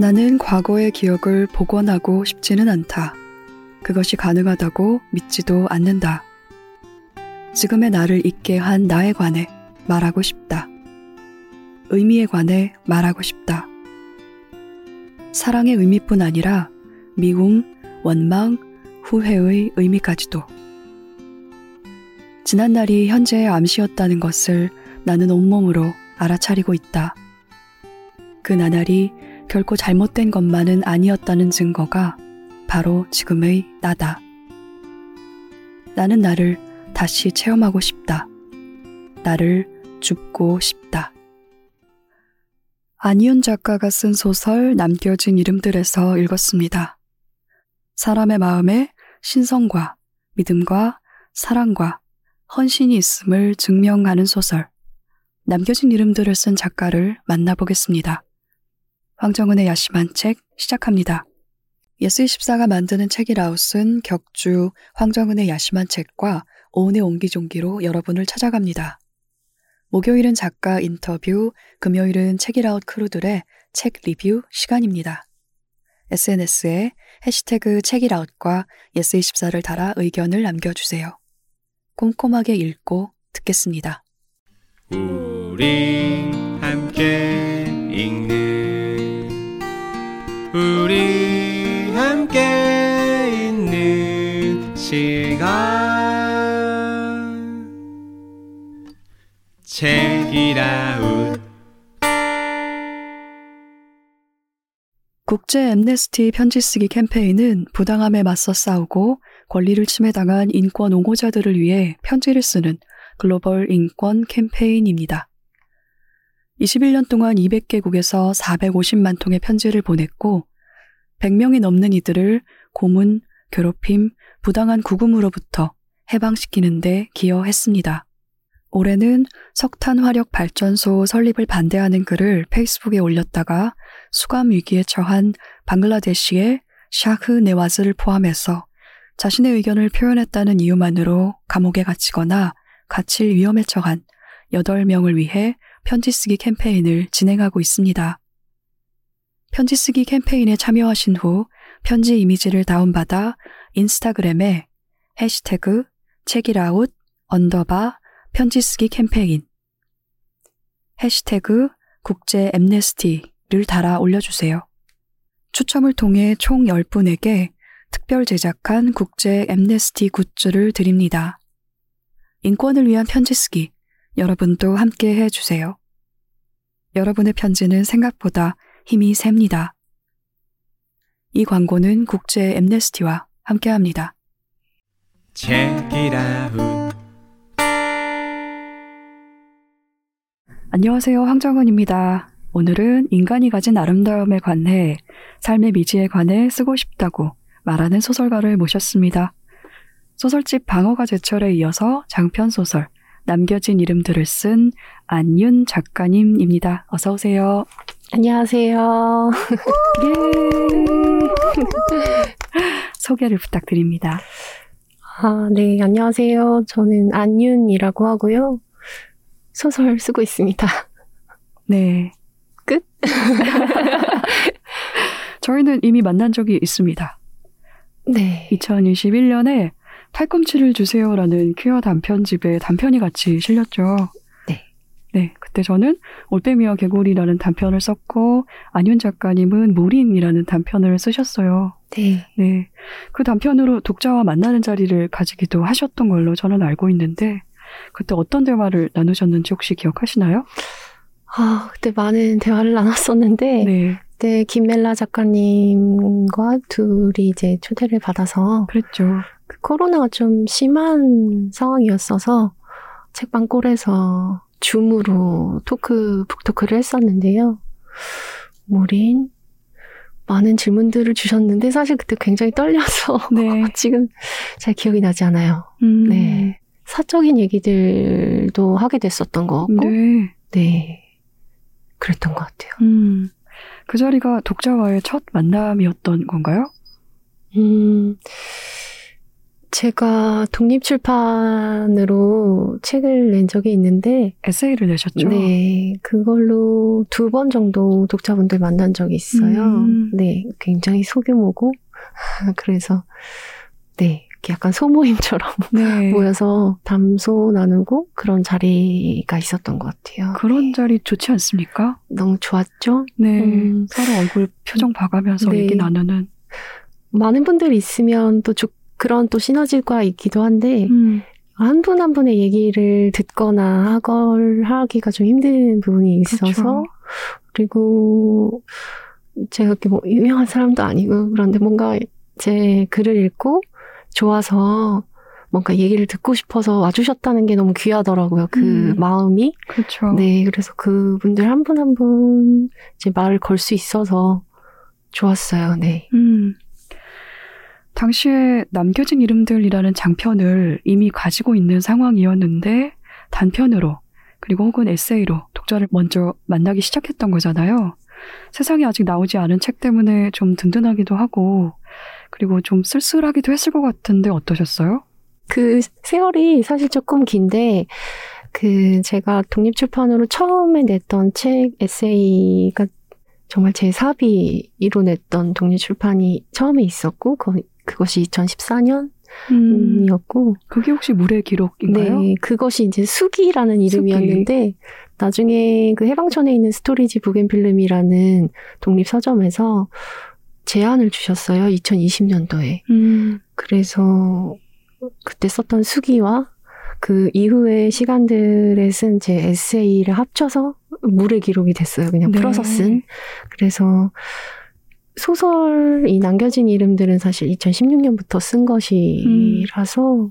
나는 과거의 기억을 복원하고 싶지는 않다. 그것이 가능하다고 믿지도 않는다. 지금의 나를 있게 한 나에 관해 말하고 싶다. 의미에 관해 말하고 싶다. 사랑의 의미뿐 아니라 미움, 원망, 후회의 의미까지도. 지난날이 현재의 암시였다는 것을 나는 온몸으로 알아차리고 있다. 그 나날이 결코 잘못된 것만은 아니었다는 증거가 바로 지금의 나다. 나는 나를 다시 체험하고 싶다. 나를 줍고 싶다. 안윤 작가가 쓴 소설 남겨진 이름들에서 읽었습니다. 사람의 마음에 신성과 믿음과 사랑과 헌신이 있음을 증명하는 소설 남겨진 이름들을 쓴 작가를 만나보겠습니다. 황정은의 야심한 책 시작합니다. 예스24가 만드는 책이라웃은 격주 황정은의 야심한 책과 오은의 옹기종기로 여러분을 찾아갑니다. 목요일은 작가 인터뷰, 금요일은 책이라웃 크루들의 책 리뷰 시간입니다. SNS에 해시태그 책이라웃과 예스24를 달아 의견을 남겨주세요. 꼼꼼하게 읽고 듣겠습니다. 우리 함께 읽는 시간 책이라웃. 국제 앰네스티 편지쓰기 캠페인은 부당함에 맞서 싸우고 권리를 침해당한 인권 옹호자들을 위해 편지를 쓰는 글로벌 인권 캠페인입니다. 21년 동안 200개국에서 450만 통의 편지를 보냈고 100명이 넘는 이들을 고문, 괴롭힘, 부당한 구금으로부터 해방시키는 데 기여했습니다. 올해는 석탄화력발전소 설립을 반대하는 글을 페이스북에 올렸다가 수감위기에 처한 방글라데시의 샤흐 네와즈를 포함해서 자신의 의견을 표현했다는 이유만으로 감옥에 갇히거나 갇힐 위험에 처한 8명을 위해 편지쓰기 캠페인을 진행하고 있습니다. 편지쓰기 캠페인에 참여하신 후 편지 이미지를 다운받아 인스타그램에 해시태그 책이라웃 _ 편지쓰기 캠페인 해시태그 국제 앰네스티를 달아 올려주세요. 추첨을 통해 총 10분에게 특별 제작한 국제 앰네스티 굿즈를 드립니다. 인권을 위한 편지쓰기, 여러분도 함께 해주세요. 여러분의 편지는 생각보다 힘이 셉니다. 이 광고는 국제 앰네스티와 함께합니다. 안녕하세요. 황정은입니다. 오늘은 인간이 가진 아름다움에 관해, 삶의 미지에 관해 쓰고 싶다고 말하는 소설가를 모셨습니다. 소설집 방어가 제철에 이어서 장편소설 남겨진 이름들을 쓴 안윤 작가님입니다. 어서 오세요. 안녕하세요. 예. 소개를 부탁드립니다. 네, 안녕하세요. 저는 안윤이라고 하고요. 소설 쓰고 있습니다. 네. 끝? 저희는 이미 만난 적이 있습니다. 네. 2021년에 팔꿈치를 주세요라는 퀴어 단편집에 단편이 같이 실렸죠. 네. 네. 그때 저는 올빼미와 개구리라는 단편을 썼고 안윤 작가님은 모린이라는 단편을 쓰셨어요. 네. 네. 그 단편으로 독자와 만나는 자리를 가지기도 하셨던 걸로 저는 알고 있는데 그때 어떤 대화를 나누셨는지 혹시 기억하시나요? 그때 많은 대화를 나눴었는데 네. 그때 김멜라 작가님과 둘이 이제 초대를 받아서 그랬죠. 코로나가 좀 심한 상황이었어서 책방 꼴에서 줌으로 북토크를 했었는데요. 모린 많은 질문들을 주셨는데 사실 그때 굉장히 떨려서 네. 지금 잘 기억이 나지 않아요. 네. 사적인 얘기들도 하게 됐었던 것 같고 네. 네. 그랬던 것 같아요. 그 자리가 독자와의 첫 만남이었던 건가요? 제가 독립출판으로 책을 낸 적이 있는데 에세이를 내셨죠? 네. 그걸로 2번 정도 독자분들 만난 적이 있어요. 네. 굉장히 소규모고 그래서 네. 약간 소모임처럼 네. 모여서 담소 나누고 그런 자리가 있었던 것 같아요. 그런 네. 자리 좋지 않습니까? 너무 좋았죠? 네. 서로 얼굴 표정 봐가면서 네. 얘기 나누는. 많은 분들이 있으면 또 그런 또 시너지가 있기도 한데 한 분 한 분의 얘기를 듣거나 하기가 좀 힘든 부분이 있어서 그렇죠. 그리고 제가 이렇게 뭐 유명한 사람도 아니고 그런데 뭔가 제 글을 읽고 좋아서 뭔가 얘기를 듣고 싶어서 와주셨다는 게 너무 귀하더라고요. 그 마음이. 그렇죠. 네, 그래서 그분들 한 분 한 분 제 말을 걸 수 있어서 좋았어요. 네. 당시에 남겨진 이름들이라는 장편을 이미 가지고 있는 상황이었는데 단편으로 그리고 혹은 에세이로 독자를 먼저 만나기 시작했던 거잖아요. 세상에 아직 나오지 않은 책 때문에 좀 든든하기도 하고 그리고 좀 쓸쓸하기도 했을 것 같은데 어떠셨어요? 그 세월이 사실 조금 긴데 그 제가 독립출판으로 처음에 냈던 책 에세이가 정말 제 사비로 냈던 독립출판이 처음에 있었고 그것이 2014년 이었고 그게 혹시 물의 기록인가요? 네, 그것이 이제 수기라는 이름이었는데 수기. 나중에 그 해방촌에 있는 스토리지 북앤필름이라는 독립 서점에서 제안을 주셨어요. 2020년도에. 그래서 그때 썼던 수기와 그 이후의 시간들에 쓴 제 에세이를 합쳐서 물의 기록이 됐어요. 그냥 네. 풀어서 쓴. 그래서 소설이 남겨진 이름들은 사실 2016년부터 쓴 것이라서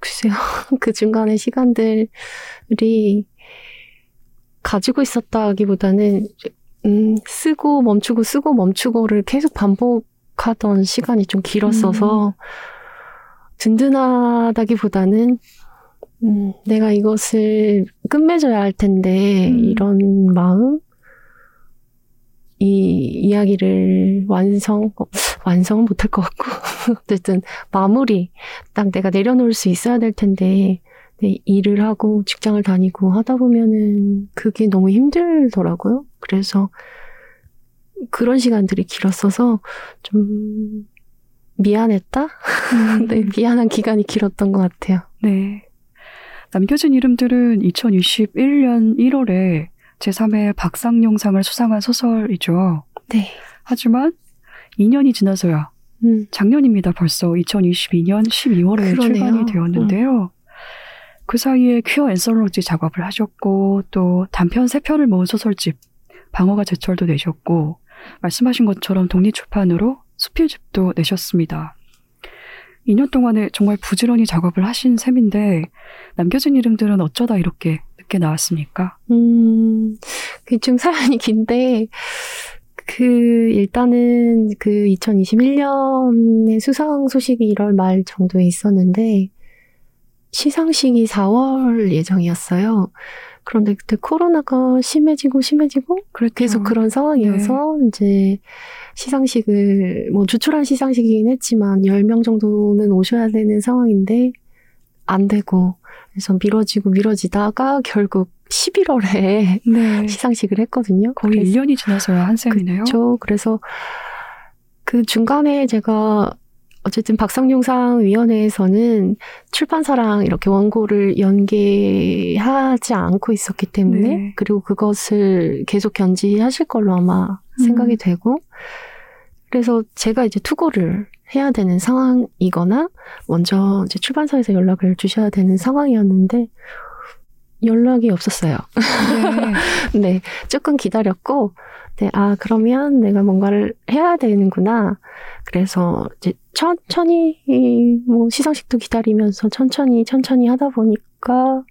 글쎄요. 그 중간의 시간들이 가지고 있었다기보다는 쓰고 멈추고 쓰고 멈추고를 계속 반복하던 시간이 좀 길었어서 든든하다기보다는 내가 이것을 끝맺어야 할 텐데 이런 마음? 이 이야기를 완성은 못할 것 같고 어쨌든 마무리 딱 내가 내려놓을 수 있어야 될 텐데 일을 하고 직장을 다니고 하다 보면은 그게 너무 힘들더라고요. 그래서 그런 시간들이 길었어서 좀 미안했다? 네, 미안한 기간이 길었던 것 같아요. 네. 남겨진 이름들은 2021년 1월에 제3회 박상용상을 수상한 소설이죠. 네. 하지만 2년이 지나서야 작년입니다. 벌써 2022년 12월에 그러네요. 출간이 되었는데요. 그 사이에 퀴어 앤솔로지 작업을 하셨고 또 단편 3편을 모은 소설집 방어가 제철도 내셨고 말씀하신 것처럼 독립출판으로 수필집도 내셨습니다. 2년 동안에 정말 부지런히 작업을 하신 셈인데 남겨진 이름들은 어쩌다 이렇게 늦게 나왔습니까? 그게 좀 사연이 긴데 일단은 2021년에 수상 소식이 1월 말 정도에 있었는데 시상식이 4월 예정이었어요. 그런데 그때 코로나가 심해지고 그렇죠. 계속 그런 상황이어서 네. 이제 시상식을 주출한 시상식이긴 했지만 10명 정도는 오셔야 되는 상황인데 안 되고 그래서 미뤄지다가 결국 11월에 네. 시상식을 했거든요. 거의 1년이 지나서야 한 셈이네요. 그렇죠. 그래서 그 중간에 제가 어쨌든 박상용상위원회에서는 출판사랑 이렇게 원고를 연계하지 않고 있었기 때문에 네. 그리고 그것을 계속 견지하실 걸로 아마 생각이 되고 그래서 제가 이제 투고를 해야 되는 상황이거나 먼저 이제 출판사에서 연락을 주셔야 되는 상황이었는데 연락이 없었어요. 네, 네 조금 기다렸고 네, 그러면 내가 뭔가를 해야 되는구나. 그래서 이제 천천히 시상식도 기다리면서 천천히 하다 보니까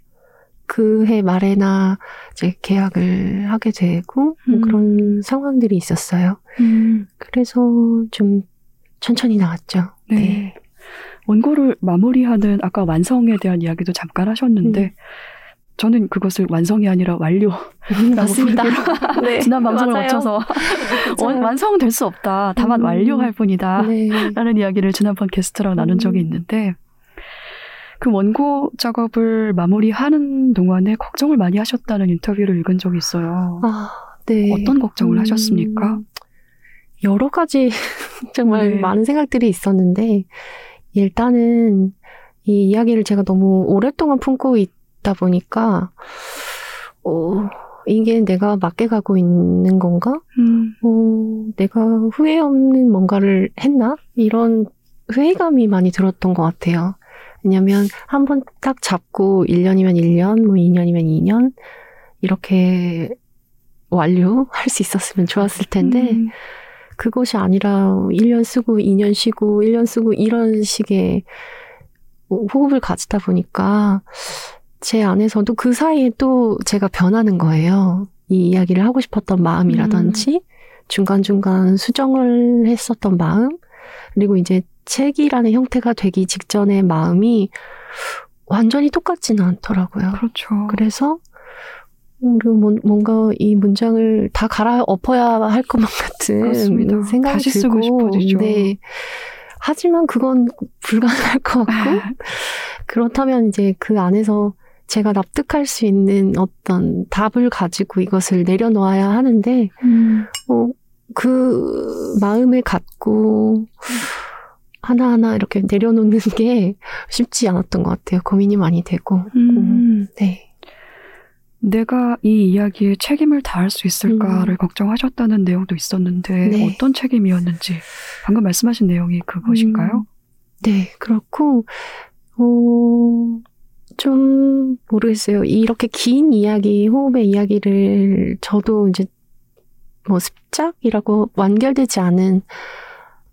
그해 말에나 이제 계약을 하게 되고 그런 상황들이 있었어요. 그래서 좀 천천히 나왔죠. 네. 네. 원고를 마무리하는 아까 완성에 대한 이야기도 잠깐 하셨는데 저는 그것을 완성이 아니라 완료. 맞습니다. 네, 지난 방송을 거쳐서 완성될 수 없다. 다만 완료할 뿐이다. 네. 라는 이야기를 지난 팟캐스트랑 나눈 적이 있는데 그 원고 작업을 마무리하는 동안에 걱정을 많이 하셨다는 인터뷰를 읽은 적이 있어요. 아, 네. 어떤 걱정을 하셨습니까? 여러 가지 정말 네. 많은 생각들이 있었는데 일단은 이 이야기를 제가 너무 오랫동안 품고 있다 보니까 이게 내가 맞게 가고 있는 건가? 내가 후회 없는 뭔가를 했나? 이런 회의감이 많이 들었던 것 같아요. 왜냐면 한 번 딱 잡고 1년이면 1년, 뭐 2년이면 2년 이렇게 완료할 수 있었으면 좋았을 텐데 그것이 아니라 1년 쓰고 2년 쉬고 1년 쓰고 이런 식의 호흡을 가지다 보니까 제 안에서도 그 사이에 또 제가 변하는 거예요. 이 이야기를 하고 싶었던 마음이라든지 중간중간 수정을 했었던 마음 그리고 이제 책이라는 형태가 되기 직전의 마음이 완전히 똑같지는 않더라고요. 그렇죠. 그래서 뭔가 이 문장을 다 갈아엎어야 할 것만 같은 그렇습니다. 생각이 다시 들고 쓰고 싶어지죠. 네. 하지만 그건 불가능할 것 같고 그렇다면 이제 그 안에서 제가 납득할 수 있는 어떤 답을 가지고 이것을 내려놓아야 하는데 그 마음을 갖고 하나하나 이렇게 내려놓는 게 쉽지 않았던 것 같아요. 고민이 많이 되고. 네. 내가 이 이야기에 책임을 다할 수 있을까를 걱정하셨다는 내용도 있었는데 네. 어떤 책임이었는지 방금 말씀하신 내용이 그것인가요? 네. 그렇고 좀 모르겠어요. 이렇게 긴 이야기, 호흡의 이야기를 저도 이제 뭐 습작이라고 완결되지 않은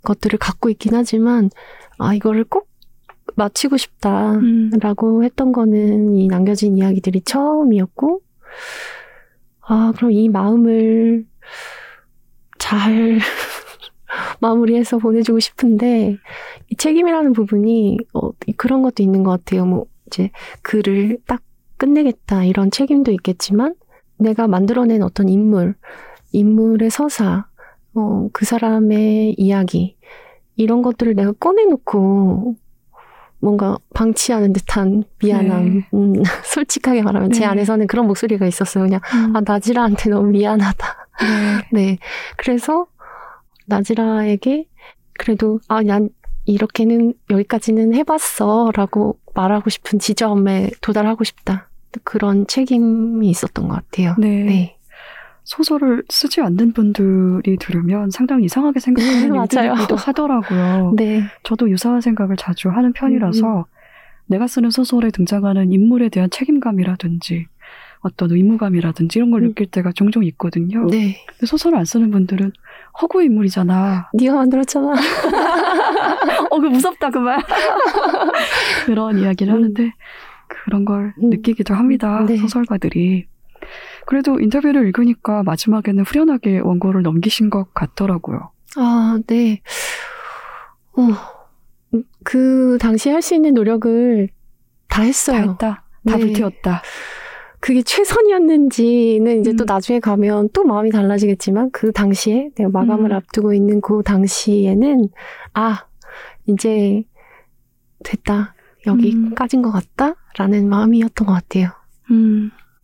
것들을 갖고 있긴 하지만 이거를 꼭 마치고 싶다라고 했던 거는 이 남겨진 이야기들이 처음이었고 그럼 이 마음을 잘 마무리해서 보내주고 싶은데 이 책임이라는 부분이 그런 것도 있는 것 같아요. 뭐 이제 글을 딱 끝내겠다 이런 책임도 있겠지만 내가 만들어낸 어떤 인물의 서사 그 사람의 이야기 이런 것들을 내가 꺼내놓고 뭔가 방치하는 듯한 미안함 네. 솔직하게 말하면 네. 제 안에서는 그런 목소리가 있었어요. 그냥 나지라한테 너무 미안하다. 네. 네. 그래서 나지라에게 그래도 난 이렇게는 여기까지는 해봤어 라고 말하고 싶은 지점에 도달하고 싶다. 그런 책임이 있었던 것 같아요. 네. 네. 소설을 쓰지 않는 분들이 들으면 상당히 이상하게 생각하는 일들이기도 하더라고요. 네. 저도 유사한 생각을 자주 하는 편이라서 내가 쓰는 소설에 등장하는 인물에 대한 책임감이라든지 어떤 의무감이라든지 이런 걸 느낄 때가 종종 있거든요. 네. 근데 소설을 안 쓰는 분들은 허구의 인물이잖아. 네가 만들었잖아. 그 무섭다 그 말. 그런 이야기를 하는데 그런 걸 느끼기도 합니다. 네. 소설가들이. 그래도 인터뷰를 읽으니까 마지막에는 후련하게 원고를 넘기신 것 같더라고요. 네. 그 당시 할 수 있는 노력을 다 했어요. 다 했다. 다 네. 불태웠다. 그게 최선이었는지는 이제 또 나중에 가면 또 마음이 달라지겠지만 그 당시에 내가 마감을 앞두고 있는 그 당시에는 이제 됐다. 여기까지인 것 같다라는 마음이었던 것 같아요.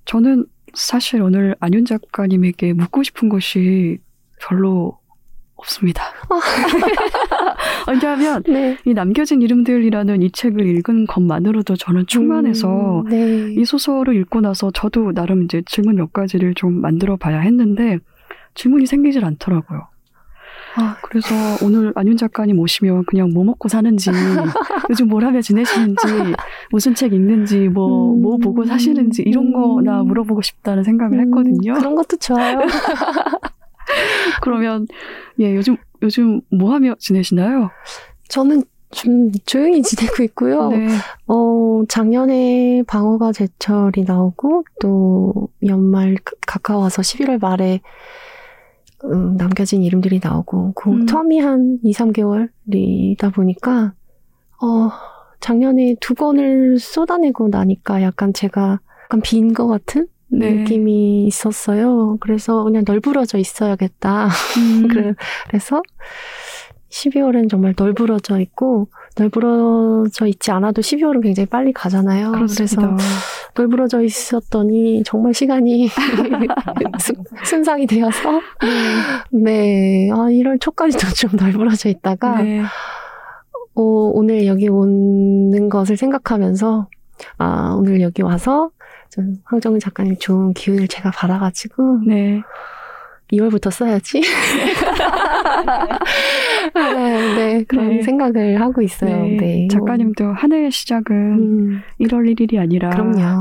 저는 사실 오늘 안윤 작가님에게 묻고 싶은 것이 별로 없습니다. 왜냐하면 네. 이 남겨진 이름들이라는 이 책을 읽은 것만으로도 저는 충만해서 네. 이 소설을 읽고 나서 저도 나름 이제 질문 몇 가지를 좀 만들어 봐야 했는데 질문이 생기질 않더라고요. 그래서 오늘 안윤 작가님 오시면 그냥 뭐 먹고 사는지, 요즘 뭘 하며 지내시는지, 무슨 책 읽는지, 뭐 보고 사시는지 이런 거나 물어보고 싶다는 생각을 했거든요. 그런 것도 좋아요. 그러면 요즘 뭐 하며 지내시나요? 저는 좀 조용히 지내고 있고요. 네. 작년에 방어가 제철이 나오고 또 연말 가까워서 11월 말에 남겨진 이름들이 나오고 그 텀이 한 2, 3개월이다 보니까 작년에 2권을 쏟아내고 나니까 약간 제가 약간 빈 것 같은 느낌이 있었어요. 그래서 그냥 널브러져 있어야겠다. 그래서 12월은 정말 널브러져 있고, 널브러져 있지 않아도 12월은 굉장히 빨리 가잖아요. 그렇습니다. 그래서 널브러져 있었더니 정말 시간이 순삭이 되어서 네, 아, 1월 초까지도 좀 널브러져 있다가 오늘 여기 오는 것을 생각하면서, 아, 오늘 여기 와서 황정은 작가님 좋은 기운을 제가 받아가지고 2월부터 써야지. 네, 그런 생각을 하고 있어요. 네. 작가님도 한 해의 시작은 1월 1일이 아니라. 그럼요.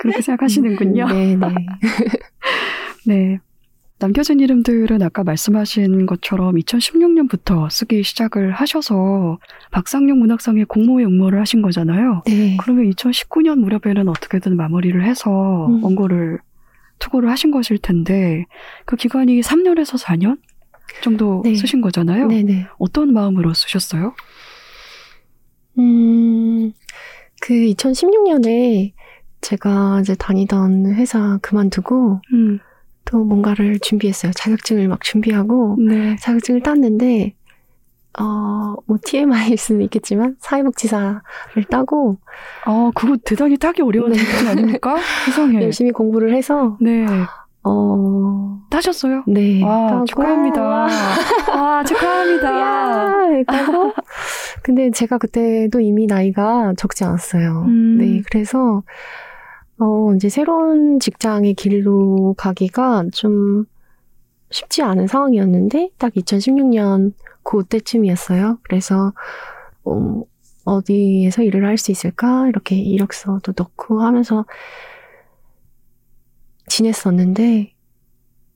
그렇게 생각하시는군요. 네네. 네. 남겨진 이름들은 아까 말씀하신 것처럼 2016년부터 쓰기 시작을 하셔서 박상용 문학상의 공모에 응모를 하신 거잖아요. 네. 그러면 2019년 무렵에는 어떻게든 마무리를 해서 원고를 투고를 하신 것일 텐데, 그 기간이 3년에서 4년 정도 쓰신 거잖아요. 네네. 어떤 마음으로 쓰셨어요? 그 2016년에 제가 이제 다니던 회사 그만두고 또 뭔가를 준비했어요. 자격증을 막 준비하고 자격증을 땄는데, 뭐 TMI일 수는 있겠지만 사회복지사를 따고, 그거 대단히 따기 어려운 일이 아닙니까? 세상에. 열심히 공부를 해서 따셨어요? 네. 와, 축하합니다. 와, 축하합니다. 그리고 근데 제가 그때도 이미 나이가 적지 않았어요. 네, 그래서 이제 새로운 직장의 길로 가기가 좀 쉽지 않은 상황이었는데, 딱 2016년 그때쯤이었어요. 그래서 어디에서 일을 할 수 있을까 이렇게 이력서도 넣고 하면서 지냈었는데,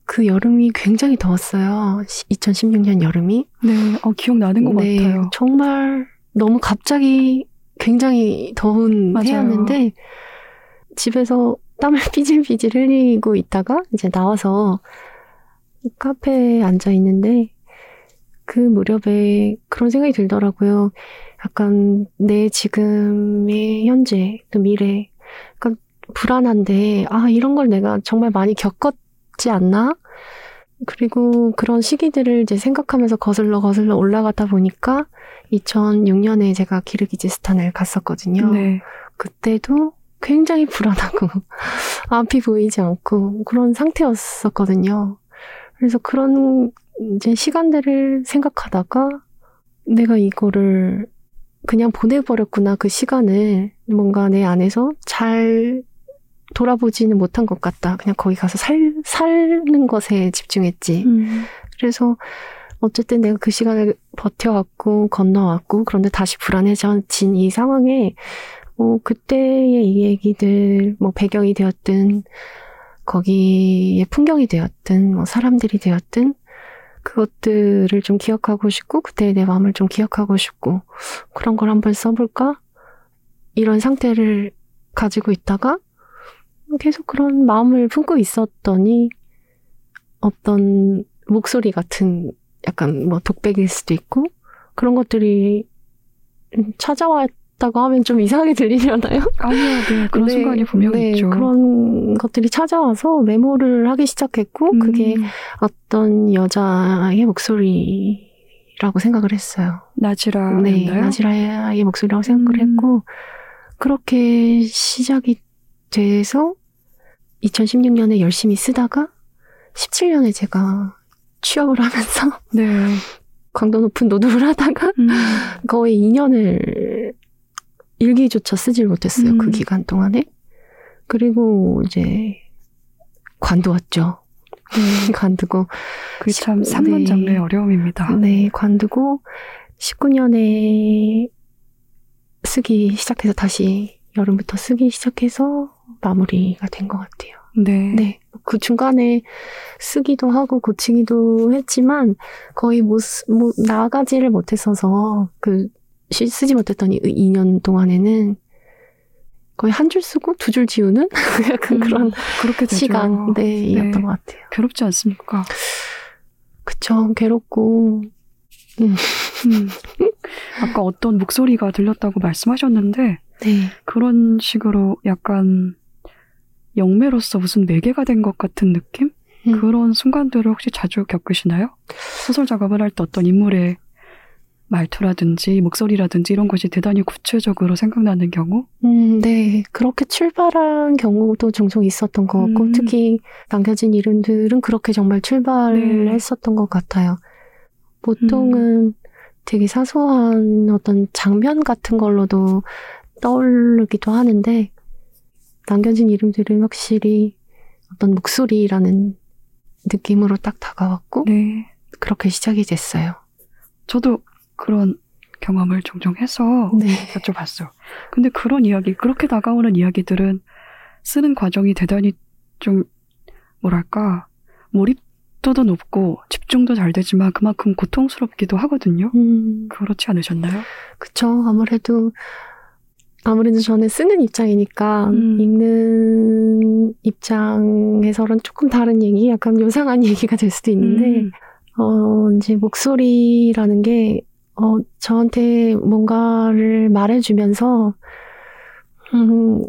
그 여름이 굉장히 더웠어요. 2016년 여름이. 네, 기억나는 것 같아요. 정말 너무 갑자기 굉장히 더운 해였는데, 집에서 땀을 삐질삐질 흘리고 있다가 이제 나와서 카페에 앉아 있는데, 그 무렵에 그런 생각이 들더라고요. 약간 내 지금의 현재, 또 미래, 약간 불안한데, 아, 이런 걸 내가 정말 많이 겪었지 않나? 그리고 그런 시기들을 이제 생각하면서 거슬러 올라가다 보니까 2006년에 제가 키르기스스탄을 갔었거든요. 네. 그때도 굉장히 불안하고 앞이 보이지 않고 그런 상태였었거든요. 그래서 그런 이제 시간들을 생각하다가, 내가 이거를 그냥 보내버렸구나. 그 시간을 뭔가 내 안에서 잘 돌아보지는 못한 것 같다. 그냥 거기 가서 사는 것에 집중했지. 그래서 어쨌든 내가 그 시간을 버텨왔고 건너왔고, 그런데 다시 불안해진 이 상황에 그때의 이 얘기들, 뭐 배경이 되었든 거기에 풍경이 되었든 뭐 사람들이 되었든, 그것들을 좀 기억하고 싶고 그때의 내 마음을 좀 기억하고 싶고, 그런 걸 한번 써볼까? 이런 상태를 가지고 있다가 계속 그런 마음을 품고 있었더니, 어떤 목소리 같은 약간 뭐 독백일 수도 있고 그런 것들이 찾아왔 다고 하면 좀 이상하게 들리려나요? 아니요, 네, 그런 순간이 분명히 있죠. 그런 것들이 찾아와서 메모를 하기 시작했고, 그게 어떤 여자의 목소리라고 생각을 했어요. 나지라. 네, 나지라의 목소리라고 생각을 했고, 그렇게 시작이 돼서 2016년에 열심히 쓰다가 17년에 제가 취업을 하면서 강도 높은 노동을 하다가 거의 2년을 일기조차 쓰질 못했어요. 그 기간 동안에. 그리고 이제 관두었죠. 관두고. 그게 참 산만 장르의 어려움입니다. 네. 관두고 19년에 쓰기 시작해서, 다시 여름부터 쓰기 시작해서 마무리가 된 것 같아요. 네. 네. 그 중간에 쓰기도 하고 고치기도 했지만 거의 못 나가지를 못했어서, 쓰지 못했던 2년 동안에는 거의 한 줄 쓰고 두 줄 지우는 약간 그런 시간이었던 것 같아요. 괴롭지 않습니까? 그쵸, 괴롭고. 아까 어떤 목소리가 들렸다고 말씀하셨는데, 네. 그런 식으로 약간 영매로서 무슨 매개가 된 것 같은 느낌? 그런 순간들을 혹시 자주 겪으시나요? 소설 작업을 할 때 어떤 인물의 말투라든지 목소리라든지 이런 것이 대단히 구체적으로 생각나는 경우? 네. 그렇게 출발한 경우도 종종 있었던 것 같고 특히 남겨진 이름들은 그렇게 정말 출발을 네. 했었던 것 같아요. 보통은 되게 사소한 어떤 장면 같은 걸로도 떠오르기도 하는데 남겨진 이름들은 확실히 어떤 목소리라는 느낌으로 딱 다가왔고 네. 그렇게 시작이 됐어요. 저도 그런 경험을 종종 해서 네. 여쭤봤어요. 근데 그런 이야기, 그렇게 다가오는 이야기들은 쓰는 과정이 대단히 좀 뭐랄까 몰입도도 높고 집중도 잘 되지만 그만큼 고통스럽기도 하거든요. 그렇지 않으셨나요? 그쵸. 아무래도 저는 쓰는 입장이니까 읽는 입장에서는 조금 다른 얘기, 약간 요상한 얘기가 될 수도 있는데 이제 목소리라는 게, 저한테 뭔가를 말해주면서,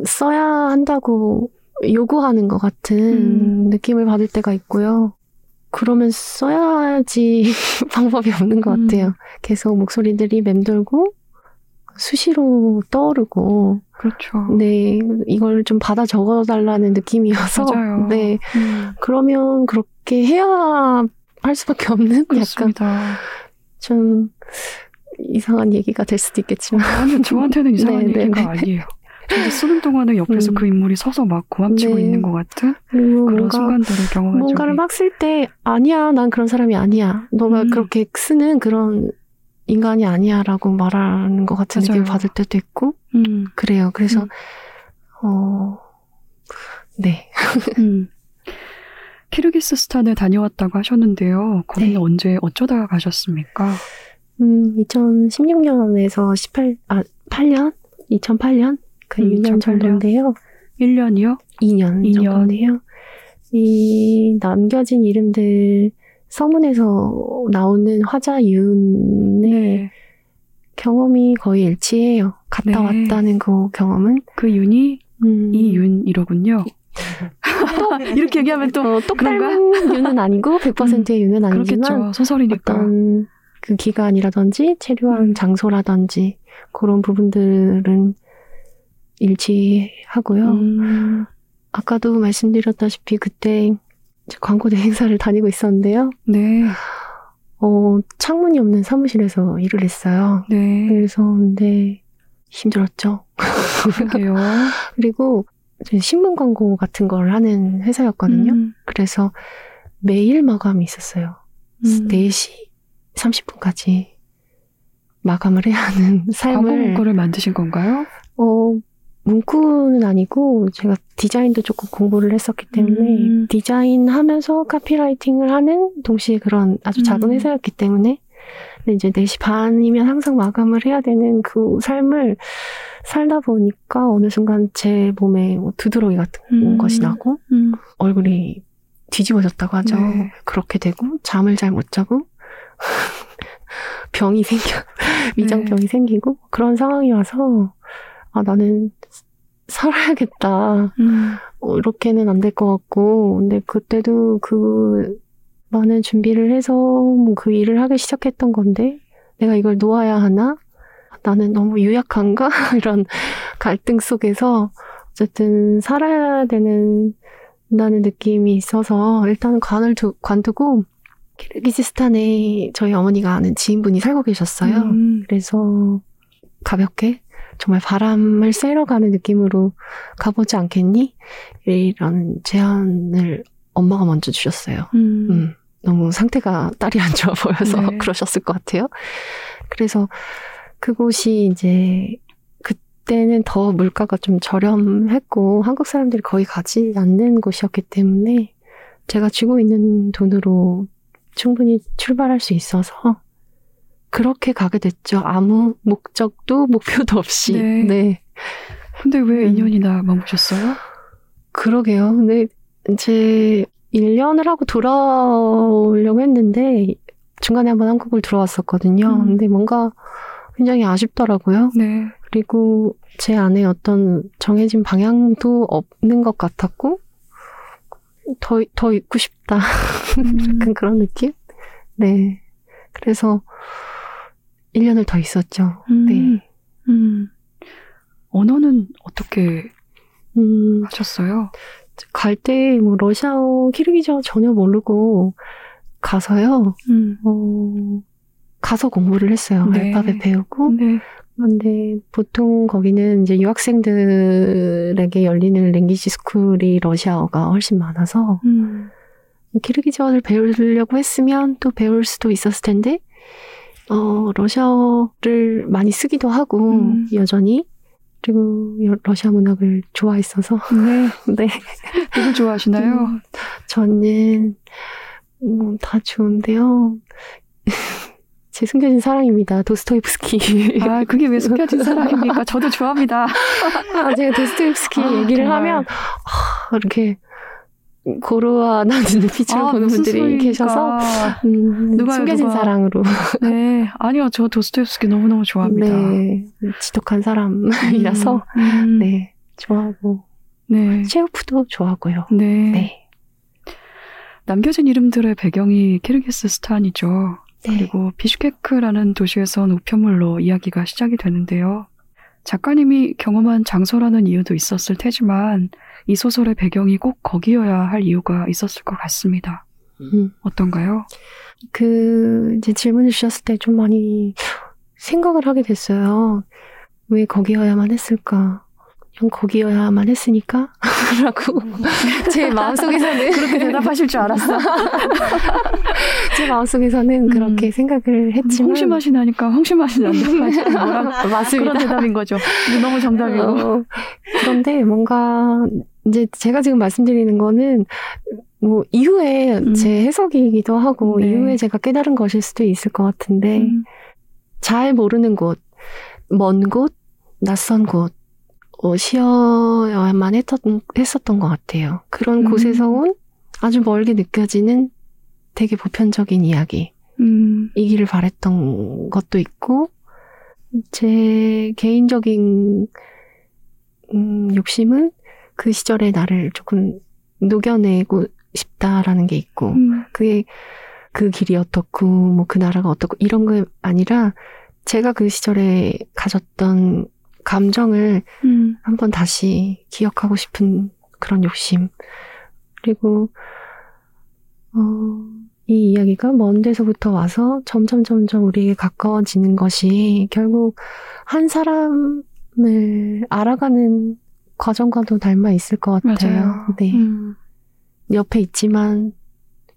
써야 한다고 요구하는 것 같은 느낌을 받을 때가 있고요. 그러면 써야지 방법이 없는 것 같아요. 계속 목소리들이 맴돌고, 수시로 떠오르고. 그렇죠. 네, 이걸 좀 받아 적어달라는 느낌이어서. 맞아요. 네. 그러면 그렇게 해야, 할 수밖에 없는 그렇습니다. 약간 좀 이상한 얘기가 될 수도 있겠지만 아니요 저한테는 이상한 네, 얘기가 네. 아니에요. 근데 쓰는 동안은 옆에서 그 인물이 서서 막 고함치고 네. 있는 것 같은 그런 순간들을 경험한 뭔가를 막 쓸 때 아니야 난 그런 사람이 아니야 너가 그렇게 쓰는 그런 인간이 아니야 라고 말하는 것 같은 맞아요. 느낌을 받을 때도 있고 그래요. 그래서 네. 키르기스스탄에 다녀왔다고 하셨는데요. 거기는 네. 언제 어쩌다가 가셨습니까? 2008년? 그 2년 정도인데요. 1년이요? 2년 정도인데요. 이 남겨진 이름들 서문에서 나오는 화자윤의 네. 경험이 거의 일치해요. 갔다 네. 왔다는 그 경험은. 그 윤이 이윤이로군요. 이렇게 얘기하면 또 똑같은 유는 아니고 100%의 유는 아니지만 그렇겠죠. 소설이니까 어떤 그 기간이라든지 체류한 장소라든지 그런 부분들은 일치하고요. 아까도 말씀드렸다시피 그때 광고대 행사를 다니고 있었는데요. 네. 창문이 없는 사무실에서 일을 했어요. 네. 그래서 근데 힘들었죠. 그러게요. 그리고 신문 광고 같은 걸 하는 회사였거든요. 그래서 매일 마감이 있었어요. 4시 30분까지 마감을 해야 하는 삶을. 광고 문구를 만드신 건가요? 문구는 아니고 제가 디자인도 조금 공부를 했었기 때문에 디자인하면서 카피라이팅을 하는 동시에 그런 아주 작은 회사였기 때문에 근데 이제 4시 반이면 항상 마감을 해야 되는 그 삶을 살다 보니까 어느 순간 제 몸에 두드러기 같은 것이 나고 얼굴이 뒤집어졌다고 하죠. 네. 그렇게 되고 잠을 잘 못 자고 병이 생겨 위장병이 네. 생기고 그런 상황이 와서 아 나는 살아야겠다. 이렇게는 안 될 것 같고 근데 그때도 그 많은 준비를 해서 그 일을 하기 시작했던 건데 내가 이걸 놓아야 하나? 나는 너무 유약한가? 이런 갈등 속에서 어쨌든 살아야 된다는 느낌이 있어서 일단은 관두고 키르기스스탄에 저희 어머니가 아는 지인분이 살고 계셨어요. 그래서 가볍게 정말 바람을 쐬러 가는 느낌으로 가보지 않겠니? 이런 제안을 엄마가 먼저 주셨어요. 너무 상태가 딸이 안 좋아 보여서 네. 그러셨을 것 같아요. 그래서 그곳이 이제 그때는 더 물가가 좀 저렴했고 한국 사람들이 거의 가지 않는 곳이었기 때문에 제가 쥐고 있는 돈으로 충분히 출발할 수 있어서 그렇게 가게 됐죠. 아무 목적도 목표도 없이. 네. 네. 근데 왜 2년이나 머무셨어요? 그러게요. 근데 이제 1년을 하고 돌아오려고 했는데 중간에 한번 한국을 들어왔었거든요. 근데 뭔가 굉장히 아쉽더라고요. 네. 그리고 제 안에 어떤 정해진 방향도 없는 것 같았고 더 있고 싶다. 약간 그런 느낌? 네. 그래서 1년을 더 있었죠. 네. 언어는 어떻게 하셨어요? 갈 때 뭐 러시아어, 키르기즈어 전혀 모르고 가서요. 가서 공부를 했어요. 네. 알파벳 배우고. 네. 근데 보통 거기는 이제 유학생들에게 열리는 랭귀지 스쿨이 러시아어가 훨씬 많아서 키르기즈어를 배우려고 했으면 또 배울 수도 있었을 텐데 러시아어를 많이 쓰기도 하고 여전히 그리고 러시아 문학을 좋아했어서 네. 네. 누굴 좋아하시나요? 저는 다 좋은데요. 제 숨겨진 사랑입니다. 도스토옙스키. 아, 그게 왜 숨겨진 사랑입니까? 저도 좋아합니다. 아, 제가 도스토옙스키 얘기를 정말. 하면 이렇게 고루와나는 눈빛으로 보는 분들이 소리니까. 계셔서 숨겨진 사랑으로. 네, 아니요. 저 도스토옙스키 너무너무 좋아합니다. 네, 지독한 사람이라서 네, 좋아하고 네. 체우프도 좋아하고요. 네. 네. 남겨진 이름들의 배경이 키르기스스탄이죠. 네. 그리고 비슈케크라는 도시에선 우편물로 이야기가 시작이 되는데요. 작가님이 경험한 장소라는 이유도 있었을 테지만 이 소설의 배경이 꼭 거기여야 할 이유가 있었을 것 같습니다. 어떤가요? 이제 질문을 주셨을 때 좀 많이 생각을 하게 됐어요. 왜 거기여야만 했을까? 그냥 거기여야만 했으니까? 라고 제 마음속에서는 그렇게 대답하실 줄 알았어. 제 마음속에서는 그렇게 생각을 했지만 홍시맛이 나니까 홍시맛이 나니까 맞습니다. 그런 대답인 거죠. 너무 정답이고 그런데 뭔가 이제 제가 지금 말씀드리는 거는 뭐 이후에 제 해석이기도 하고 네. 이후에 제가 깨달은 것일 수도 있을 것 같은데 잘 모르는 곳, 먼 곳, 낯선 곳 쉬어야만 했었던 것 같아요. 그런 곳에서 온 아주 멀게 느껴지는 되게 보편적인 이야기이기를 바랬던 것도 있고 제 개인적인 욕심은 그 시절의 나를 조금 녹여내고 싶다라는 게 있고 그게 그 길이 어떻고 뭐 그 나라가 어떻고 이런 게 아니라 제가 그 시절에 가졌던 감정을 한번 다시 기억하고 싶은 그런 욕심. 그리고 이 이야기가 먼 데서부터 와서 점점 우리에게 가까워지는 것이 결국 한 사람을 알아가는 과정과도 닮아 있을 것 같아요. 맞아요. 네. 옆에 있지만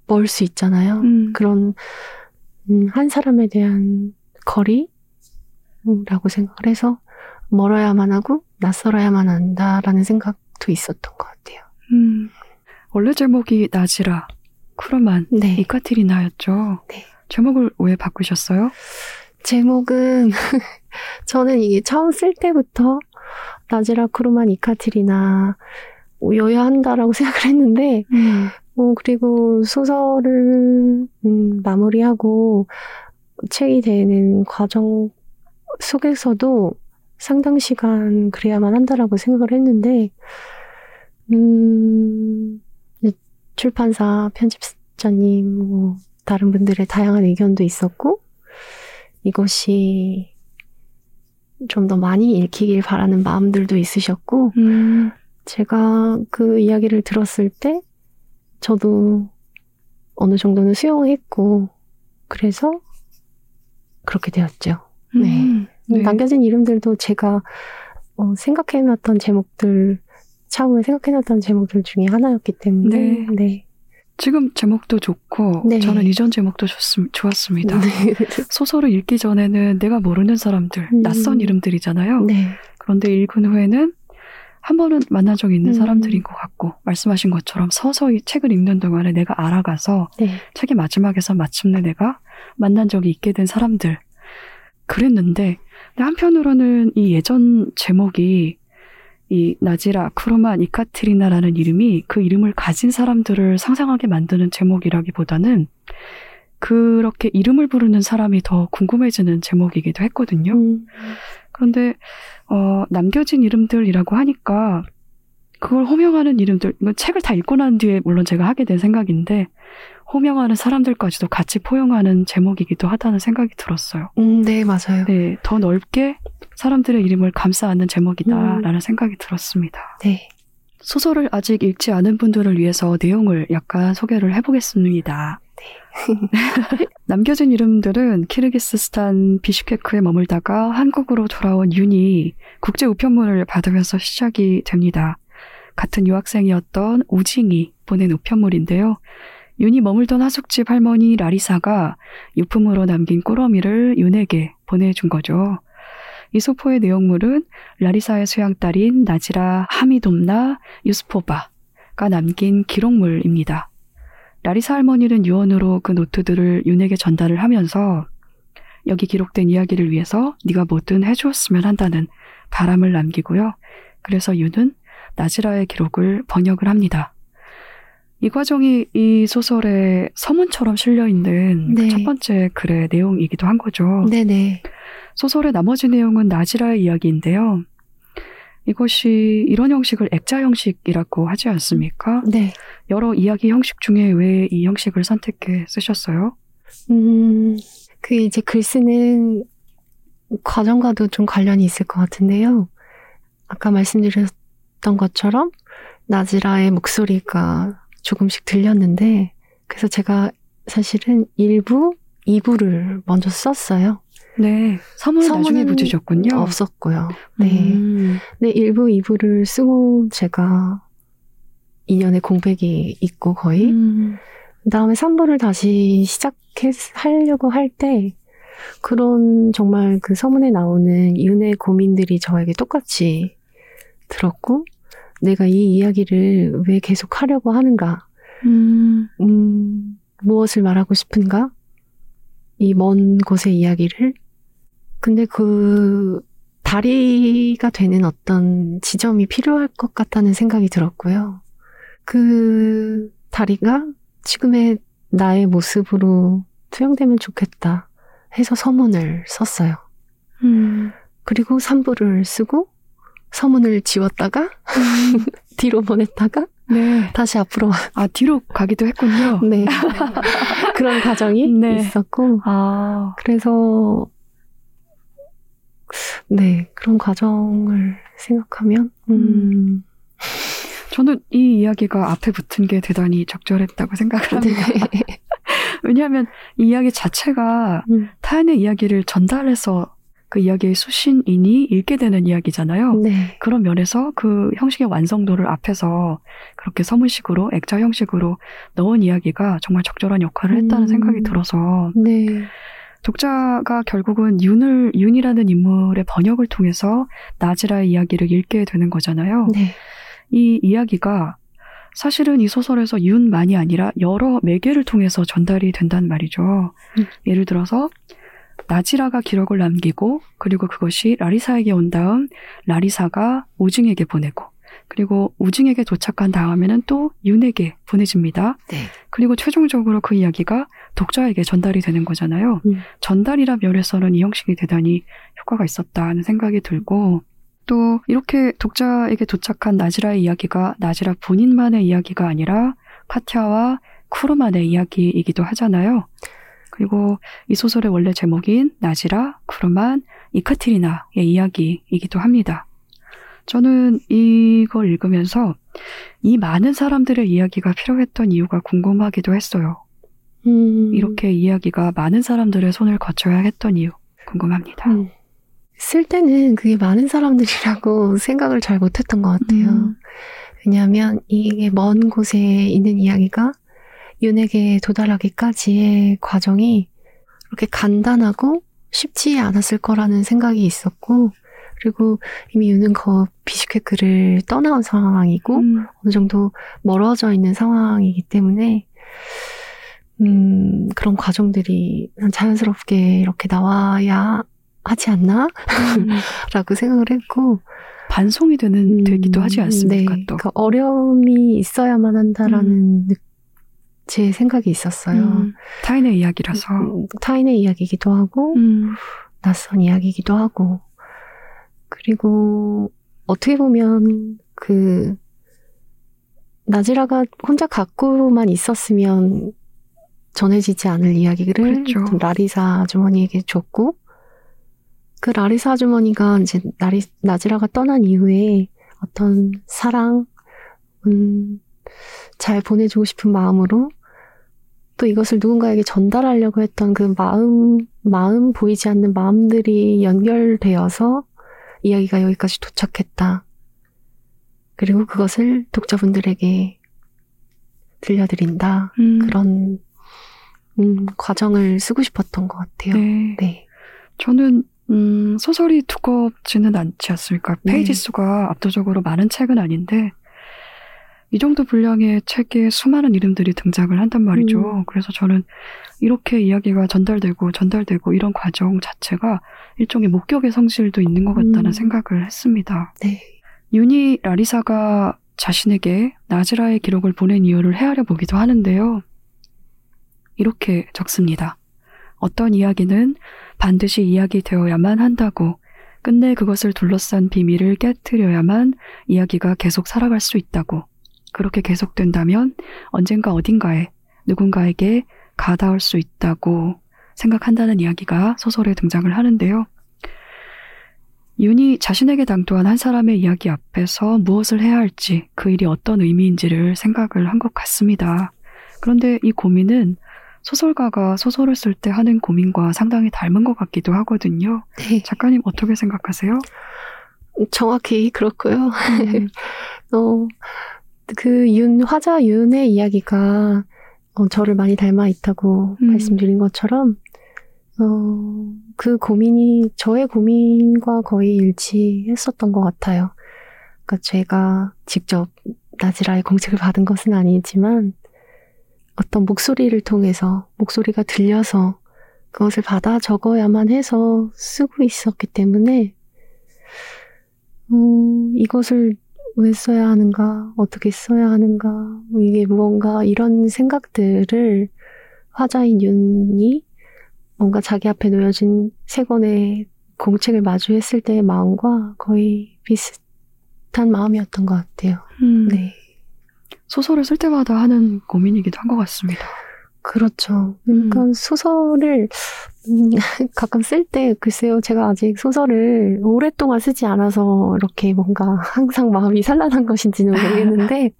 멀 수 있잖아요. 그런 한 사람에 대한 거리라고 생각을 해서 멀어야만 하고 낯설어야만 한다라는 생각도 있었던 것 같아요. 원래 제목이 나지라, 쿠르만, 네. 이카티리나였죠. 네. 제목을 왜 바꾸셨어요? 제목은 저는 이게 처음 쓸 때부터 나지라, 쿠르만, 이카티리나 여야 한다라고 생각을 했는데 그리고 소설을 마무리하고 책이 되는 과정 속에서도 상당 시간 그래야만 한다라고 생각을 했는데 출판사, 편집자님, 뭐 다른 분들의 다양한 의견도 있었고 이것이 좀 더 많이 읽히길 바라는 마음들도 있으셨고 제가 그 이야기를 들었을 때 저도 어느 정도는 수용했고 그래서 그렇게 되었죠. 네. 네. 남겨진 이름들도 제가 생각해놨던 제목들, 처음에 생각해놨던 제목들 중에 하나였기 때문에 네. 네. 지금 제목도 좋고 네. 저는 이전 제목도 좋았습니다. 네. 소설을 읽기 전에는 내가 모르는 사람들, 낯선 이름들이잖아요. 네. 그런데 읽은 후에는 한 번은 만난 적이 있는 사람들인 것 같고 말씀하신 것처럼 서서히 책을 읽는 동안에 내가 알아가서 네. 책의 마지막에서 마침내 내가 만난 적이 있게 된 사람들 그랬는데 근데 한편으로는 이 예전 제목이 이 나지라, 쿠르만, 이카트리나라는 이름이 그 이름을 가진 사람들을 상상하게 만드는 제목이라기보다는 그렇게 이름을 부르는 사람이 더 궁금해지는 제목이기도 했거든요. 그런데 남겨진 이름들이라고 하니까 그걸 호명하는 이름들, 이건 책을 다 읽고 난 뒤에 물론 제가 하게 된 생각인데 호명하는 사람들까지도 같이 포용하는 제목이기도 하다는 생각이 들었어요. 네, 맞아요. 네, 더 넓게 사람들의 이름을 감싸 안는 제목이다라는 생각이 들었습니다. 네. 소설을 아직 읽지 않은 분들을 위해서 내용을 약간 소개를 해보겠습니다. 남겨진 이름들은 키르기스스탄 비슈케크에 머물다가 한국으로 돌아온 윤이 국제 우편물을 받으면서 시작이 됩니다. 같은 유학생이었던 우징이 보낸 우편물인데요. 윤이 머물던 하숙집 할머니 라리사가 유품으로 남긴 꾸러미를 윤에게 보내준 거죠. 이 소포의 내용물은 라리사의 수양딸인 나지라 하미도브나 유스포바가 남긴 기록물입니다. 라리사 할머니는 유언으로 그 노트들을 윤에게 전달을 하면서 여기 기록된 이야기를 위해서 네가 뭐든 해주었으면 한다는 바람을 남기고요. 그래서 윤은 나지라의 기록을 번역을 합니다. 이 과정이 이 소설의 서문처럼 실려있는 네. 그 첫 번째 글의 내용이기도 한 거죠. 네네. 소설의 나머지 내용은 나지라의 이야기인데요. 이것이 이런 형식을 액자 형식이라고 하지 않습니까? 네. 여러 이야기 형식 중에 왜 이 형식을 선택해 쓰셨어요? 그 이제 글 쓰는 과정과도 좀 관련이 있을 것 같은데요. 아까 말씀드렸던 것처럼 나지라의 목소리가 조금씩 들렸는데 그래서 제가 사실은 1부, 2부를 먼저 썼어요. 네. 서문은 나중에 붙이셨군요. 없었고요. 네. 네, 1부, 2부를 쓰고 제가 2년의 공백이 있고 거의. 그다음에 3부를 다시 시작하려고 할 때 그런 정말 그 서문에 나오는 윤의 고민들이 저에게 똑같이 들었고 내가 이 이야기를 왜 계속 하려고 하는가? 무엇을 말하고 싶은가? 이 먼 곳의 이야기를. 근데 그 다리가 되는 어떤 지점이 필요할 것 같다는 생각이 들었고요. 그 다리가 지금의 나의 모습으로 투영되면 좋겠다 해서 서문을 썼어요. 그리고 3부를 쓰고 서문을 지웠다가 뒤로 보냈다가 네. 다시 앞으로. 아, 뒤로 가기도 했군요. 네. 그런 과정이 네. 있었고. 아. 그래서, 네. 그런 과정을 생각하면, 저는 이 이야기가 앞에 붙은 게 대단히 적절했다고 생각을 합니다. 네. 왜냐하면 이 이야기 자체가 타인의 이야기를 전달해서 그 이야기의 수신인이 읽게 되는 이야기잖아요. 네. 그런 면에서 그 형식의 완성도를 앞에서 그렇게 서문식으로 액자 형식으로 넣은 이야기가 정말 적절한 역할을 했다는 생각이 들어서 네. 독자가 결국은 윤이라는 인물의 번역을 통해서 나지라의 이야기를 읽게 되는 거잖아요. 네. 이 이야기가 사실은 이 소설에서 윤만이 아니라 여러 매개를 통해서 전달이 된단 말이죠. 예를 들어서 나지라가 기록을 남기고 그리고 그것이 라리사에게 온 다음 라리사가 우징에게 보내고 그리고 우징에게 도착한 다음에는 또 윤에게 보내집니다. 네. 그리고 최종적으로 그 이야기가 독자에게 전달이 되는 거잖아요. 전달이란 면에서는 이 형식이 대단히 효과가 있었다는 생각이 들고 또 이렇게 독자에게 도착한 나지라의 이야기가 나지라 본인만의 이야기가 아니라 파티아와 쿠르만의 이야기이기도 하잖아요. 그리고 이 소설의 원래 제목인 나지라, 쿠르만, 이카티리나의 이야기이기도 합니다. 저는 이걸 읽으면서 이 많은 사람들의 이야기가 필요했던 이유가 궁금하기도 했어요. 이렇게 이야기가 많은 사람들의 손을 거쳐야 했던 이유 궁금합니다. 쓸 때는 그게 많은 사람들이라고 생각을 잘 못했던 것 같아요. 왜냐하면 이게 먼 곳에 있는 이야기가 윤에게 도달하기까지의 과정이 그렇게 간단하고 쉽지 않았을 거라는 생각이 있었고 그리고 이미 윤은 그 비슈케크를 떠나온 상황이고 어느 정도 멀어져 있는 상황이기 때문에 그런 과정들이 자연스럽게 이렇게 나와야 하지 않나? 라고 생각을 했고 반송이 되기도 하지 않습니까? 네. 또. 그러니까 어려움이 있어야만 한다라는 느낌 제 생각이 있었어요. 타인의 이야기라서. 타인의 이야기이기도 하고 낯선 이야기이기도 하고 그리고 어떻게 보면 그 나지라가 혼자 갖고만 있었으면 전해지지 않을 이야기를 그렇죠. 라리사 아주머니에게 줬고 그 라리사 아주머니가 이제 나지라가 떠난 이후에 어떤 사랑, 잘 보내주고 싶은 마음으로 또 이것을 누군가에게 전달하려고 했던 그 마음 보이지 않는 마음들이 연결되어서 이야기가 여기까지 도착했다. 그리고 그것을 독자분들에게 들려드린다. 그런 과정을 쓰고 싶었던 것 같아요. 네. 네. 저는 소설이 두껍지는 않지 않습니까? 페이지 수가 압도적으로 많은 책은 아닌데 이 정도 분량의 책에 수많은 이름들이 등장을 한단 말이죠. 그래서 저는 이렇게 이야기가 전달되고 이런 과정 자체가 일종의 목격의 성질도 있는 것 같다는 생각을 했습니다. 네. 윤이 라리사가 자신에게 나지라의 기록을 보낸 이유를 헤아려 보기도 하는데요. 이렇게 적습니다. 어떤 이야기는 반드시 이야기되어야만 한다고 끝내 그것을 둘러싼 비밀을 깨트려야만 이야기가 계속 살아갈 수 있다고 그렇게 계속된다면 언젠가 어딘가에 누군가에게 가닿을 수 있다고 생각한다는 이야기가 소설에 등장을 하는데요. 윤이 자신에게 당도한 한 사람의 이야기 앞에서 무엇을 해야 할지 그 일이 어떤 의미인지를 생각을 한 것 같습니다. 그런데 이 고민은 소설가가 소설을 쓸 때 하는 고민과 상당히 닮은 것 같기도 하거든요. 네. 작가님 어떻게 생각하세요? 정확히 그렇고요. 그 화자 윤의 이야기가 저를 많이 닮아 있다고 말씀드린 것처럼 그 고민이 저의 고민과 거의 일치했었던 것 같아요. 그러니까 제가 직접 나지라의 공책을 받은 것은 아니지만 어떤 목소리를 통해서 목소리가 들려서 그것을 받아 적어야만 해서 쓰고 있었기 때문에 이것을 왜 써야 하는가? 어떻게 써야 하는가? 이게 무언가 이런 생각들을 화자인 윤이 뭔가 자기 앞에 놓여진 세 권의 공책을 마주했을 때의 마음과 거의 비슷한 마음이었던 것 같아요. 네. 소설을 쓸 때마다 하는 고민이기도 한 것 같습니다. 그렇죠. 그러니까 소설을 가끔 쓸 때 글쎄요. 제가 아직 소설을 오랫동안 쓰지 않아서 이렇게 뭔가 항상 마음이 산란한 것인지는 모르겠는데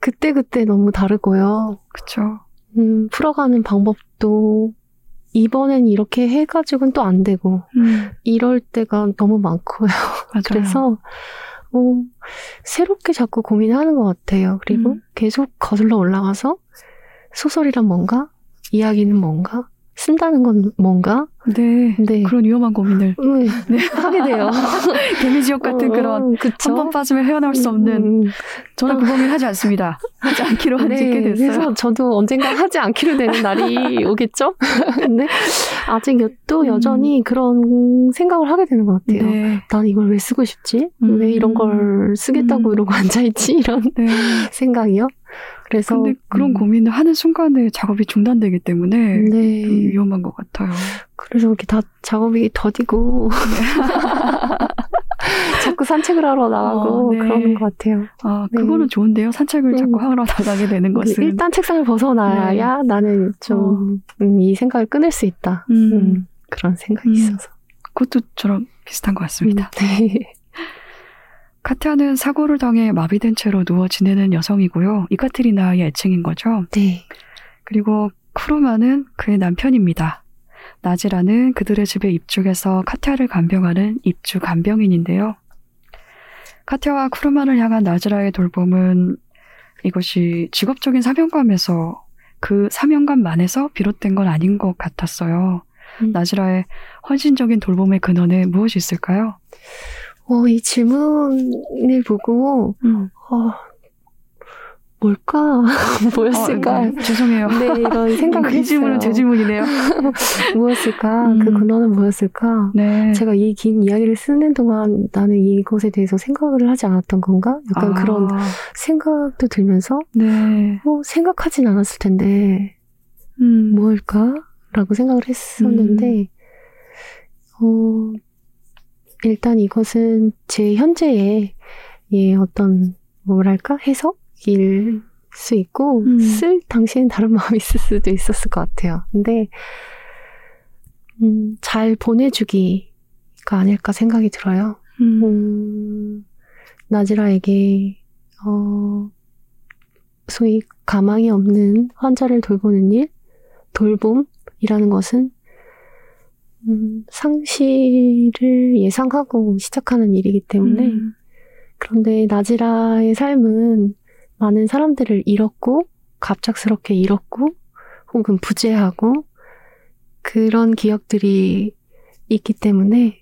그때그때 너무 다르고요. 그렇죠. 풀어가는 방법도 이번엔 이렇게 해가지고는 또 안 되고 이럴 때가 너무 많고요. 그래서 새롭게 자꾸 고민하는 것 같아요. 그리고 계속 거슬러 올라가서 소설이란 뭔가? 이야기는 뭔가? 쓴다는 건 뭔가? 네. 네. 그런 위험한 고민을 하게 돼요. 데미지옥 같은 그런 한 번 빠지면 헤어나올 수 없는 저는 그 고민을 하지 않습니다. 하지 않기로 한 지 꽤 됐어요. 그래서 저도 언젠가 하지 않기로 되는 날이 오겠죠? 근데 아직 또 여전히 그런 생각을 하게 되는 것 같아요. 네. 난 이걸 왜 쓰고 싶지? 왜 이런 걸 쓰겠다고 이러고 앉아있지? 이런 생각이요. 그래서 근데 그런 고민을 하는 순간에 작업이 중단되기 때문에 좀 위험한 것 같아요. 그래서 이렇게 다 작업이 더디고 자꾸 산책을 하러 나가고 그러는 것 같아요. 아, 그거는 좋은데요. 산책을 자꾸 하러 나가게 되는 것은. 일단 책상을 벗어나야 나는 좀 이 생각을 끊을 수 있다. 그런 생각이 있어서. 그것도 저랑 비슷한 것 같습니다. 네. 카티아는 사고를 당해 마비된 채로 누워 지내는 여성이고요. 이카티리나의 애칭인 거죠. 네. 그리고 쿠르만은 그의 남편입니다. 나지라는 그들의 집에 입주해서 카티아를 간병하는 입주 간병인인데요. 카티아와 쿠르만을 향한 나지라의 돌봄은 이것이 직업적인 사명감에서 그 사명감만에서 비롯된 건 아닌 것 같았어요. 나지라의 헌신적인 돌봄의 근원에 무엇이 있을까요? 이 질문을 보고 뭘까? 뭐였을까? 죄송해요. 네, 이런 생각을 했어요. 이 질문은 제 질문이네요. 무엇일까? 그 근원은 무엇일까? 네. 제가 이 긴 이야기를 쓰는 동안 나는 이것에 대해서 생각을 하지 않았던 건가? 약간 그런 생각도 들면서 생각하진 않았을 텐데 뭘까? 라고 생각을 했었는데 일단 이것은 제 현재의 예, 어떤 뭐랄까 해석일 수 있고 쓸 당시엔 다른 마음이 있을 수도 있었을 것 같아요. 근데 잘 보내주기가 아닐까 생각이 들어요. 나지라에게 소위 가망이 없는 환자를 돌보는 일, 돌봄이라는 것은 상실을 예상하고 시작하는 일이기 때문에 그런데 나지라의 삶은 많은 사람들을 잃었고 갑작스럽게 잃었고 혹은 부재하고 그런 기억들이 있기 때문에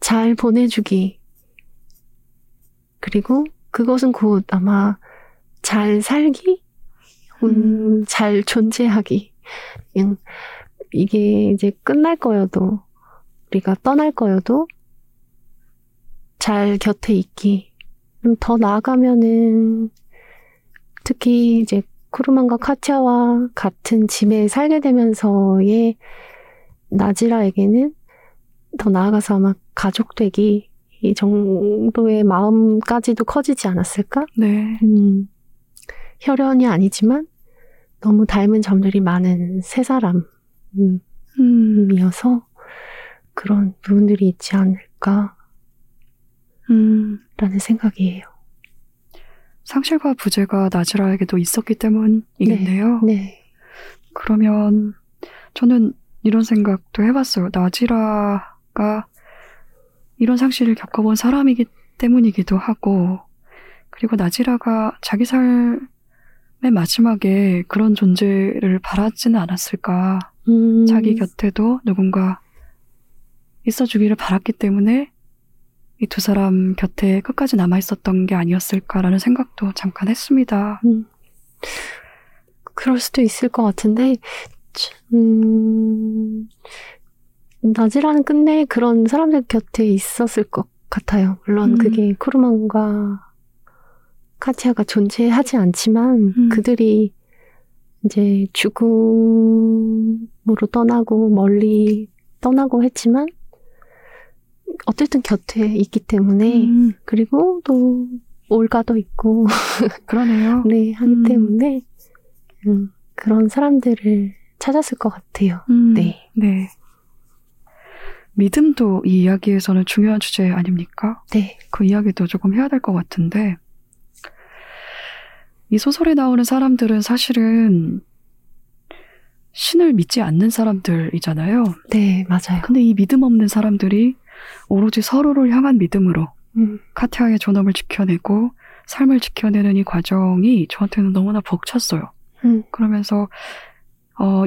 잘 보내주기 그리고 그것은 곧 아마 잘 살기 혹은 잘 존재하기 그냥 이게 이제 끝날 거여도 우리가 떠날 거여도 잘 곁에 있기 더 나아가면은 특히 이제 쿠르만과 카티아와 같은 집에 살게 되면서의 나지라에게는 더 나아가서 아마 가족되기 이 정도의 마음까지도 커지지 않았을까? 네. 혈연이 아니지만 너무 닮은 점들이 많은 세 사람 이어서 그런 부분들이 있지 않을까 라는 생각이에요. 상실과 부재가 나지라에게도 있었기 때문이겠네요. 네. 네. 그러면 저는 이런 생각도 해봤어요. 나지라가 이런 상실을 겪어본 사람이기 때문이기도 하고 그리고 나지라가 자기 삶의 마지막에 그런 존재를 바라지는 않았을까. 자기 곁에도 누군가 있어주기를 바랐기 때문에 이 두 사람 곁에 끝까지 남아있었던 게 아니었을까라는 생각도 잠깐 했습니다. 그럴 수도 있을 것 같은데 나지라는 끝내 그런 사람들 곁에 있었을 것 같아요. 물론 그게 쿠르만과 카티아가 존재하지 않지만 그들이 이제 죽음으로 떠나고 멀리 떠나고 했지만 어쨌든 곁에 있기 때문에 그리고 또 올가도 있고 그러네요. 네, 하기 때문에 그런 사람들을 찾았을 것 같아요. 네. 네. 믿음도 이 이야기에서는 중요한 주제 아닙니까? 네. 그 이야기도 조금 해야 될 것 같은데 이 소설에 나오는 사람들은 사실은 신을 믿지 않는 사람들이잖아요. 네, 맞아요. 근데 이 믿음 없는 사람들이 오로지 서로를 향한 믿음으로 카티아의 존엄을 지켜내고 삶을 지켜내는 이 과정이 저한테는 너무나 벅찼어요. 그러면서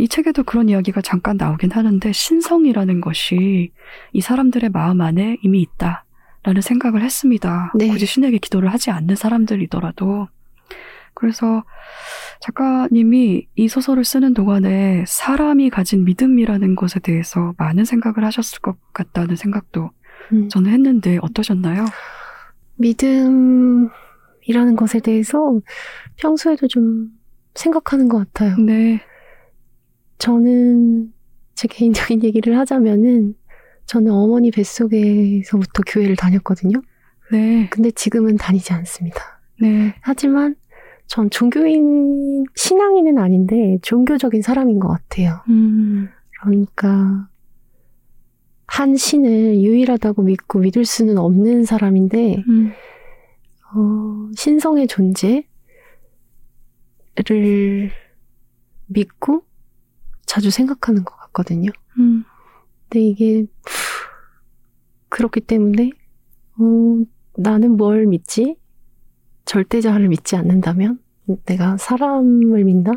이 책에도 그런 이야기가 잠깐 나오긴 하는데 신성이라는 것이 이 사람들의 마음 안에 이미 있다라는 생각을 했습니다. 네. 굳이 신에게 기도를 하지 않는 사람들이더라도 그래서 작가님이 이 소설을 쓰는 동안에 사람이 가진 믿음이라는 것에 대해서 많은 생각을 하셨을 것 같다는 생각도 저는 했는데 어떠셨나요? 믿음이라는 것에 대해서 평소에도 좀 생각하는 것 같아요. 네. 저는 제 개인적인 얘기를 하자면은 저는 어머니 뱃속에서부터 교회를 다녔거든요. 네. 근데 지금은 다니지 않습니다. 네. 하지만 전 종교인, 신앙인은 아닌데 종교적인 사람인 것 같아요. 그러니까 한 신을 유일하다고 믿고 믿을 수는 없는 사람인데 신성의 존재를 믿고 자주 생각하는 것 같거든요. 근데 이게 그렇기 때문에 나는 뭘 믿지? 절대자를 믿지 않는다면 내가 사람을 믿나?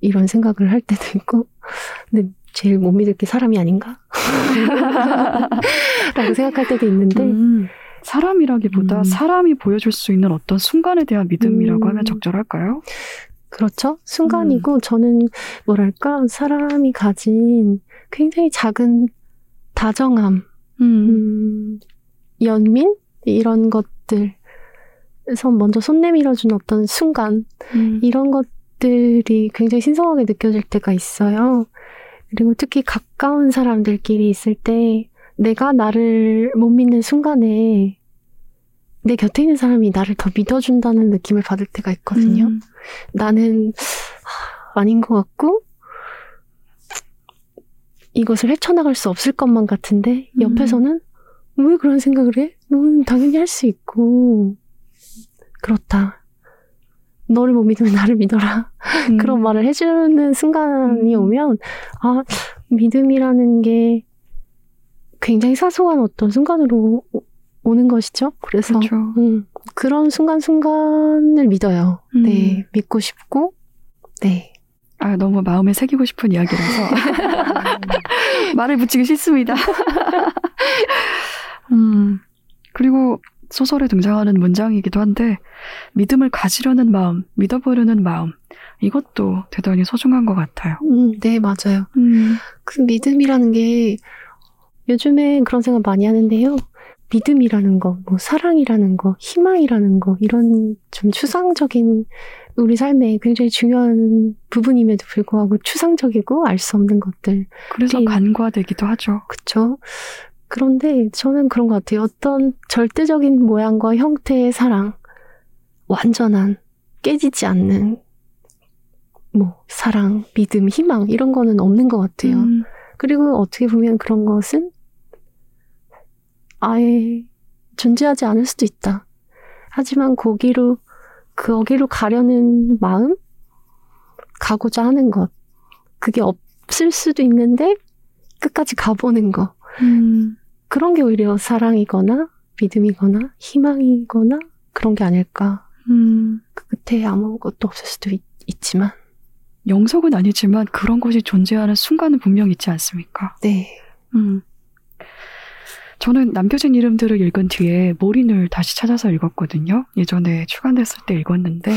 이런 생각을 할 때도 있고 근데 제일 못 믿을 게 사람이 아닌가? 라고 생각할 때도 있는데 사람이라기보다 사람이 보여줄 수 있는 어떤 순간에 대한 믿음이라고 하면 적절할까요? 그렇죠. 순간이고 저는 뭐랄까 사람이 가진 굉장히 작은 다정함, 연민? 이런 것들 그래서 먼저 손 내밀어준 어떤 순간 이런 것들이 굉장히 신성하게 느껴질 때가 있어요. 그리고 특히 가까운 사람들끼리 있을 때 내가 나를 못 믿는 순간에 내 곁에 있는 사람이 나를 더 믿어준다는 느낌을 받을 때가 있거든요. 나는 아닌 것 같고 이것을 헤쳐나갈 수 없을 것만 같은데 옆에서는 왜 그런 생각을 해? 너는 당연히 할 수 있고 그렇다. 너를 못 믿으면 나를 믿어라. 그런 말을 해주는 순간이 오면 아 믿음이라는 게 굉장히 사소한 어떤 순간으로 오는 것이죠. 그래서 그렇죠. 그런 순간순간을 믿어요. 네, 믿고 싶고 네. 아, 너무 마음에 새기고 싶은 이야기라서 말을 붙이기 싫습니다. 그리고 소설에 등장하는 문장이기도 한데 믿음을 가지려는 마음, 믿어보려는 마음 이것도 대단히 소중한 것 같아요. 네, 맞아요. 그 믿음이라는 게 요즘에 그런 생각 많이 하는데요. 믿음이라는 거, 뭐 사랑이라는 거, 희망이라는 거 이런 좀 추상적인 우리 삶에 굉장히 중요한 부분임에도 불구하고 추상적이고 알 수 없는 것들. 그래서 간과되기도 하죠. 그렇죠. 그런데 저는 그런 것 같아요. 어떤 절대적인 모양과 형태의 사랑, 완전한, 깨지지 않는 뭐 사랑, 믿음, 희망 이런 거는 없는 것 같아요. 그리고 어떻게 보면 그런 것은 아예 존재하지 않을 수도 있다. 하지만 거기로 그 어기로 가려는 마음, 가고자 하는 것, 그게 없을 수도 있는데 끝까지 가보는 것. 그런 게 오히려 사랑이거나 믿음이거나 희망이거나 그런 게 아닐까. 그 끝에 아무것도 없을 수도 있지만 영속은 아니지만 그런 것이 존재하는 순간은 분명 있지 않습니까? 네. 저는 남겨진 이름들을 읽은 뒤에 몰인을 다시 찾아서 읽었거든요. 예전에 출간됐을 때 읽었는데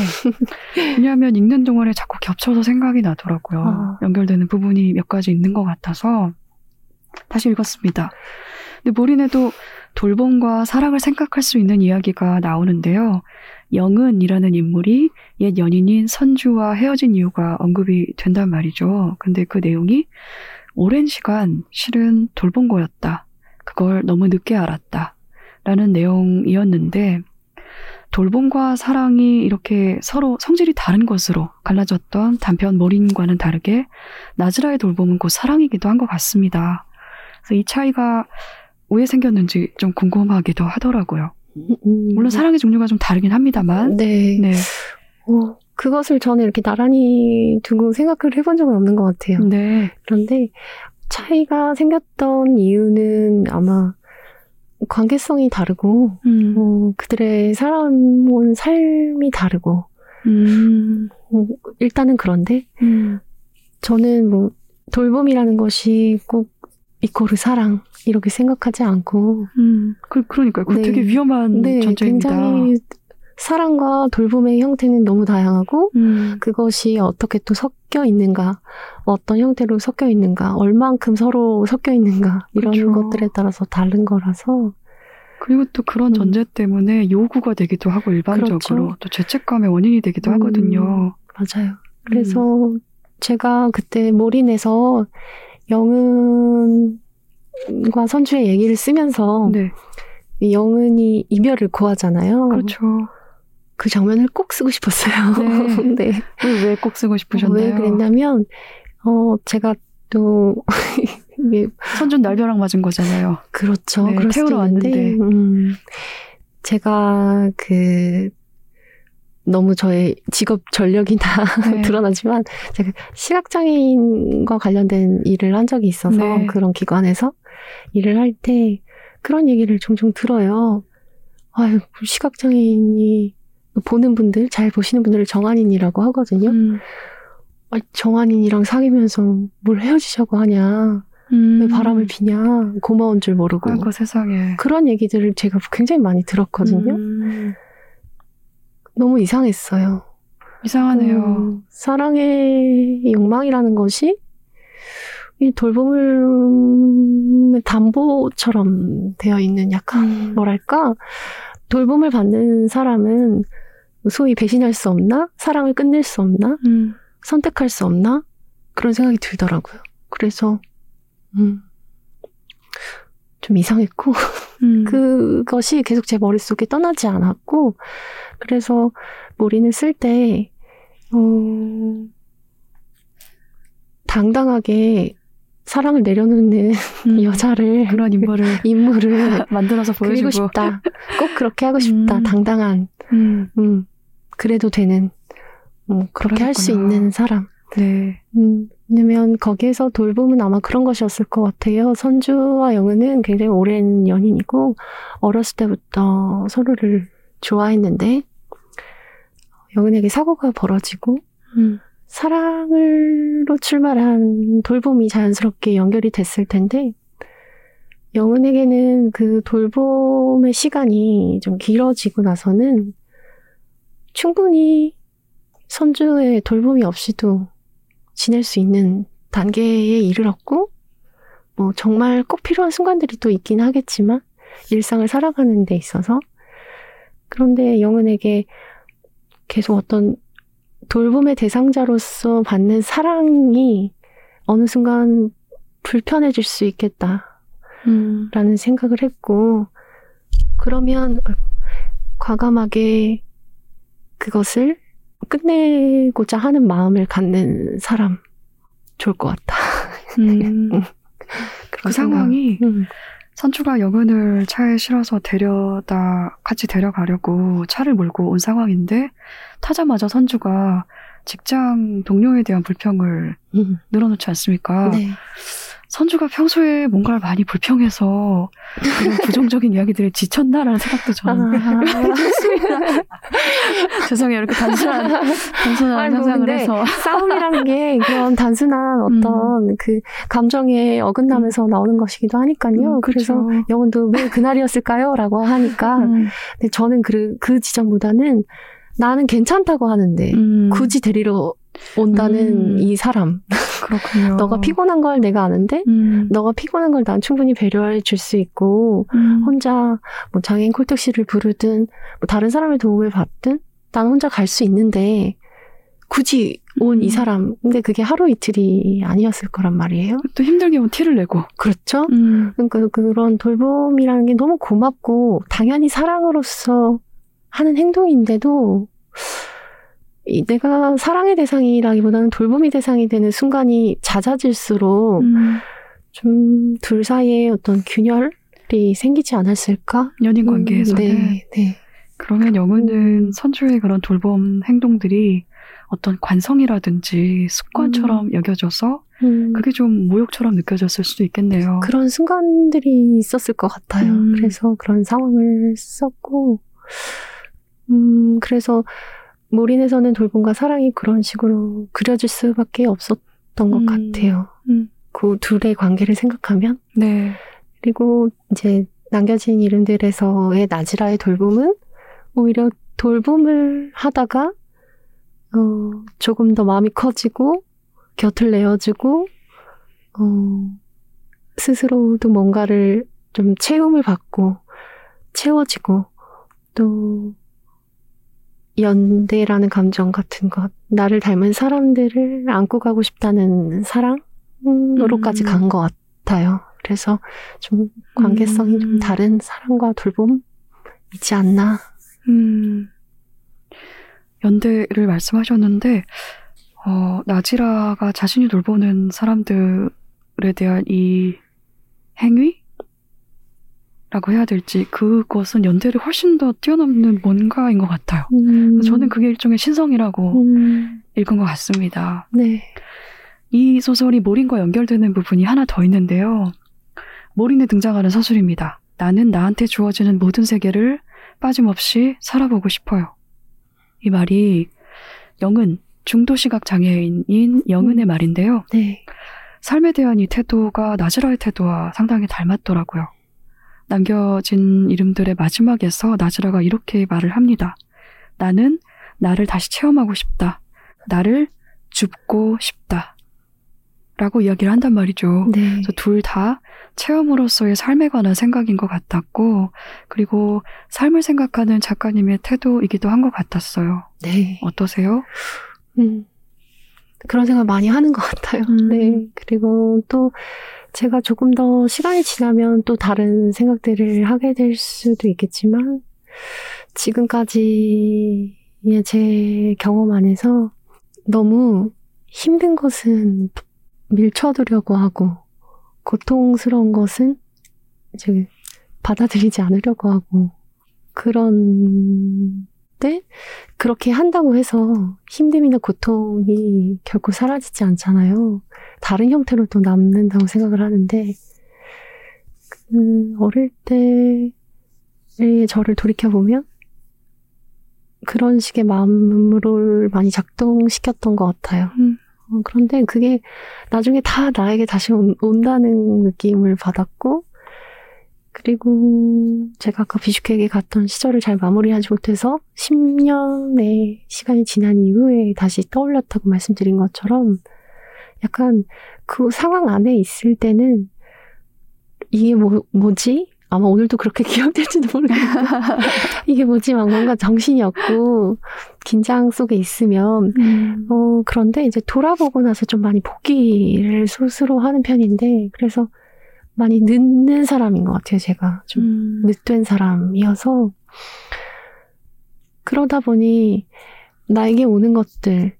왜냐하면 읽는 동안에 자꾸 겹쳐서 생각이 나더라고요. 연결되는 부분이 몇 가지 있는 것 같아서 다시 읽었습니다. 근데 몰인에도 돌봄과 사랑을 생각할 수 있는 이야기가 나오는데요. 영은이라는 인물이 옛 연인인 선주와 헤어진 이유가 언급이 된단 말이죠. 근데 그 내용이 오랜 시간 실은 돌봄거였다. 그걸 너무 늦게 알았다. 라는 내용이었는데 돌봄과 사랑이 이렇게 서로 성질이 다른 것으로 갈라졌던 단편 몰인과는 다르게 나지라의 돌봄은 곧 사랑이기도 한 것 같습니다. 그래서 이 차이가 왜 생겼는지 좀 궁금하기도 하더라고요. 물론 사랑의 종류가 좀 다르긴 합니다만. 네. 네. 그것을 저는 이렇게 나란히 두고 생각을 해본 적은 없는 것 같아요. 네. 그런데 차이가 생겼던 이유는 아마 관계성이 다르고 그들의 살아온 삶이 다르고 일단은 그런데 저는 뭐 돌봄이라는 것이 꼭 이코르 사랑 이렇게 생각하지 않고 그러니까요. 네. 되게 위험한 전제입니다. 굉장히 사랑과 돌봄의 형태는 너무 다양하고 그것이 어떻게 또 섞여 있는가 어떤 형태로 섞여 있는가 얼만큼 서로 섞여 있는가 이런 그렇죠. 것들에 따라서 다른 거라서 그리고 또 그런 전제 때문에 요구가 되기도 하고 일반적으로 그렇죠. 또 죄책감의 원인이 되기도 하거든요. 맞아요. 그래서 제가 그때 몰인에서 영은과 선주의 얘기를 쓰면서 네. 영은이 이별을 고하잖아요. 그렇죠. 그 장면을 꼭 쓰고 싶었어요. 네. 네. 왜 꼭 쓰고 싶으셨나요? 왜 그랬냐면 제가 또 선준 날벼락 맞은 거잖아요. 그렇죠. 네, 그럴 태우러 왔는데 제가 그 너무 저의 직업 전력이 다 네. 드러나지만 제가 시각장애인과 관련된 일을 한 적이 있어서 네. 그런 기관에서 일을 할 때 그런 얘기를 종종 들어요. 아유, 시각장애인이 보는 분들, 잘 보시는 분들을 정한인이라고 하거든요. 정한인이랑 사귀면서 뭘 헤어지자고 하냐. 왜 바람을 피냐. 고마운 줄 모르고. 아이고, 세상에. 그런 얘기들을 제가 굉장히 많이 들었거든요. 너무 이상했어요. 이상하네요. 사랑의 욕망이라는 것이 이 돌봄의 담보처럼 되어 있는 약간 뭐랄까 돌봄을 받는 사람은 소위 배신할 수 없나? 사랑을 끝낼 수 없나? 선택할 수 없나? 그런 생각이 들더라고요. 그래서 좀 이상했고 그것이 계속 제 머릿속에 떠나지 않았고 그래서 모리는 쓸 때 당당하게 사랑을 내려놓는 여자를 그런 인물을 만들어서 보여주고 그리고 싶다. 꼭 그렇게 하고 싶다. 당당한 그래도 되는 그렇게 할 수 있는 사람. 네. 왜냐면 거기에서 돌봄은 아마 그런 것이었을 것 같아요. 선주와 영은은 굉장히 오랜 연인이고 어렸을 때부터 서로를 좋아했는데 영은에게 사고가 벌어지고 사랑으로 출발한 돌봄이 자연스럽게 연결이 됐을 텐데 영은에게는 그 돌봄의 시간이 좀 길어지고 나서는 충분히 선주의 돌봄이 없이도 지낼 수 있는 단계에 이르렀고 뭐 정말 꼭 필요한 순간들이 또 있긴 하겠지만 일상을 살아가는 데 있어서 그런데 영은에게 계속 어떤 돌봄의 대상자로서 받는 사랑이 어느 순간 불편해질 수 있겠다라는 생각을 했고 그러면 과감하게 그것을 끝내고자 하는 마음을 갖는 사람 좋을 것 같다. 그 상황이 선주가 영은을 차에 실어서 같이 데려가려고 차를 몰고 온 상황인데 타자마자 선주가 직장 동료에 대한 불평을 늘어놓지 않습니까? 네. 선주가 평소에 뭔가를 많이 불평해서 그런 부정적인 이야기들에 지쳤나라는 생각도 저는 했습니다. 죄송해요. 이렇게 단순한 상상을 해서. 싸움이라는 게 그런 단순한 어떤 그 감정에 어긋나면서 나오는 것이기도 하니까요. 그래서 그렇죠. 영은도 왜 그날이었을까요? 라고 하니까. 근데 저는 그 지점보다는 나는 괜찮다고 하는데 굳이 데리러 온다는 이 사람. 그렇군요. 너가 피곤한 걸 내가 아는데 너가 피곤한 걸 난 충분히 배려해 줄 수 있고 혼자 뭐 장애인 콜택시를 부르든 뭐 다른 사람의 도움을 받든 난 혼자 갈 수 있는데 굳이 온 이 사람. 근데 그게 하루 이틀이 아니었을 거란 말이에요. 또 힘들게 온 티를 내고. 그렇죠. 그러니까 그런 돌봄이라는 게 너무 고맙고 당연히 사랑으로서 하는 행동인데도 내가 사랑의 대상이라기보다는 돌봄의 대상이 되는 순간이 잦아질수록 좀 둘 사이에 어떤 균열이 생기지 않았을까? 연인 관계에서는. 네. 그러면 영은은 선주의 그런 돌봄 행동들이 어떤 관성이라든지 습관처럼 여겨져서 그게 좀 모욕처럼 느껴졌을 수도 있겠네요. 그런 순간들이 있었을 것 같아요. 그래서 그런 상황을 썼고 그래서 몰인에서는 돌봄과 사랑이 그런 식으로 그려질 수밖에 없었던 것 같아요. 그 둘의 관계를 생각하면. 네. 그리고 이제 남겨진 이름들에서의 나지라의 돌봄은 오히려 돌봄을 하다가 조금 더 마음이 커지고 곁을 내어주고 스스로도 뭔가를 좀 채움을 받고 채워지고 또 연대라는 감정 같은 것, 나를 닮은 사람들을 안고 가고 싶다는 사랑으로까지 간 것 같아요. 그래서 좀 관계성이 좀 다른 사랑과 돌봄이지 않나. 연대를 말씀하셨는데 나지라가 자신이 돌보는 사람들에 대한 이 행위? 라고 해야 될지 그것은 연대를 훨씬 더 뛰어넘는 뭔가인 것 같아요. 저는 그게 일종의 신성이라고 읽은 것 같습니다. 네. 이 소설이 몰인과 연결되는 부분이 하나 더 있는데요. 몰인에 등장하는 서술입니다. 나는 나한테 주어지는 모든 세계를 빠짐없이 살아보고 싶어요. 이 말이 영은, 중도시각 장애인인 영은의 말인데요. 네. 삶에 대한 이 태도가 나지라의 태도와 상당히 닮았더라고요. 남겨진 이름들의 마지막에서 나지라가 이렇게 말을 합니다. 나는 나를 다시 체험하고 싶다. 나를 줍고 싶다. 라고 이야기를 한단 말이죠. 네. 둘 다 체험으로서의 삶에 관한 생각인 것 같았고 그리고 삶을 생각하는 작가님의 태도이기도 한 것 같았어요. 네. 어떠세요? 그런 생각을 많이 하는 것 같아요. 네. 그리고 또 제가 조금 더 시간이 지나면 또 다른 생각들을 하게 될 수도 있겠지만 지금까지의 제 경험 안에서 너무 힘든 것은 밀쳐두려고 하고 고통스러운 것은 이제 받아들이지 않으려고 하고 그런 때 그렇게 한다고 해서 힘듦이나 고통이 결코 사라지지 않잖아요. 다른 형태로 또 남는다고 생각을 하는데 어릴 때의 저를 돌이켜보면 그런 식의 마음으로 많이 작동시켰던 것 같아요. 그런데 그게 나중에 다 나에게 다시 온다는 느낌을 받았고 그리고 제가 아까 비슈케크에 갔던 시절을 잘 마무리하지 못해서 10년의 시간이 지난 이후에 다시 떠올렸다고 말씀드린 것처럼 약간 그 상황 안에 있을 때는 이게 뭐지? 아마 오늘도 그렇게 기억될지도 모르겠는데 이게 뭐지? 막 뭔가 정신이 없고 긴장 속에 있으면 그런데 이제 돌아보고 나서 좀 많이 복기를 스스로 하는 편인데 그래서 많이 늦는 사람인 것 같아요. 제가 좀 늦된 사람이어서 그러다 보니 나에게 오는 것들을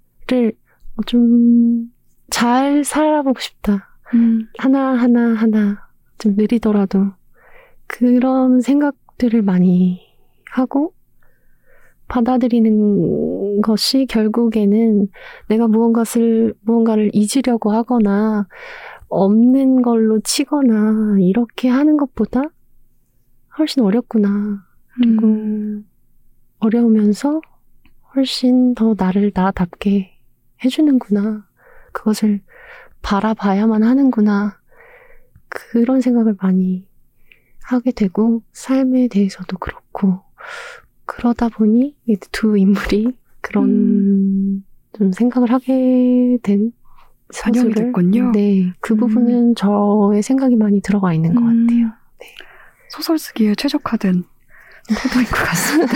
좀 잘 살아보고 싶다. 하나 좀 느리더라도 그런 생각들을 많이 하고 받아들이는 것이 결국에는 내가 무언가를 잊으려고 하거나 없는 걸로 치거나 이렇게 하는 것보다 훨씬 어렵구나. 그리고 어려우면서 훨씬 더 나를 나답게 해주는구나. 그것을 바라봐야만 하는구나. 그런 생각을 많이 하게 되고 삶에 대해서도 그렇고 그러다 보니 이 두 인물이 그런 좀 생각을 하게 된 선수를, 됐군요. 네, 그 부분은 저의 생각이 많이 들어가 있는 것 같아요. 네. 소설 쓰기에 최적화된 태도인 것 같습니다.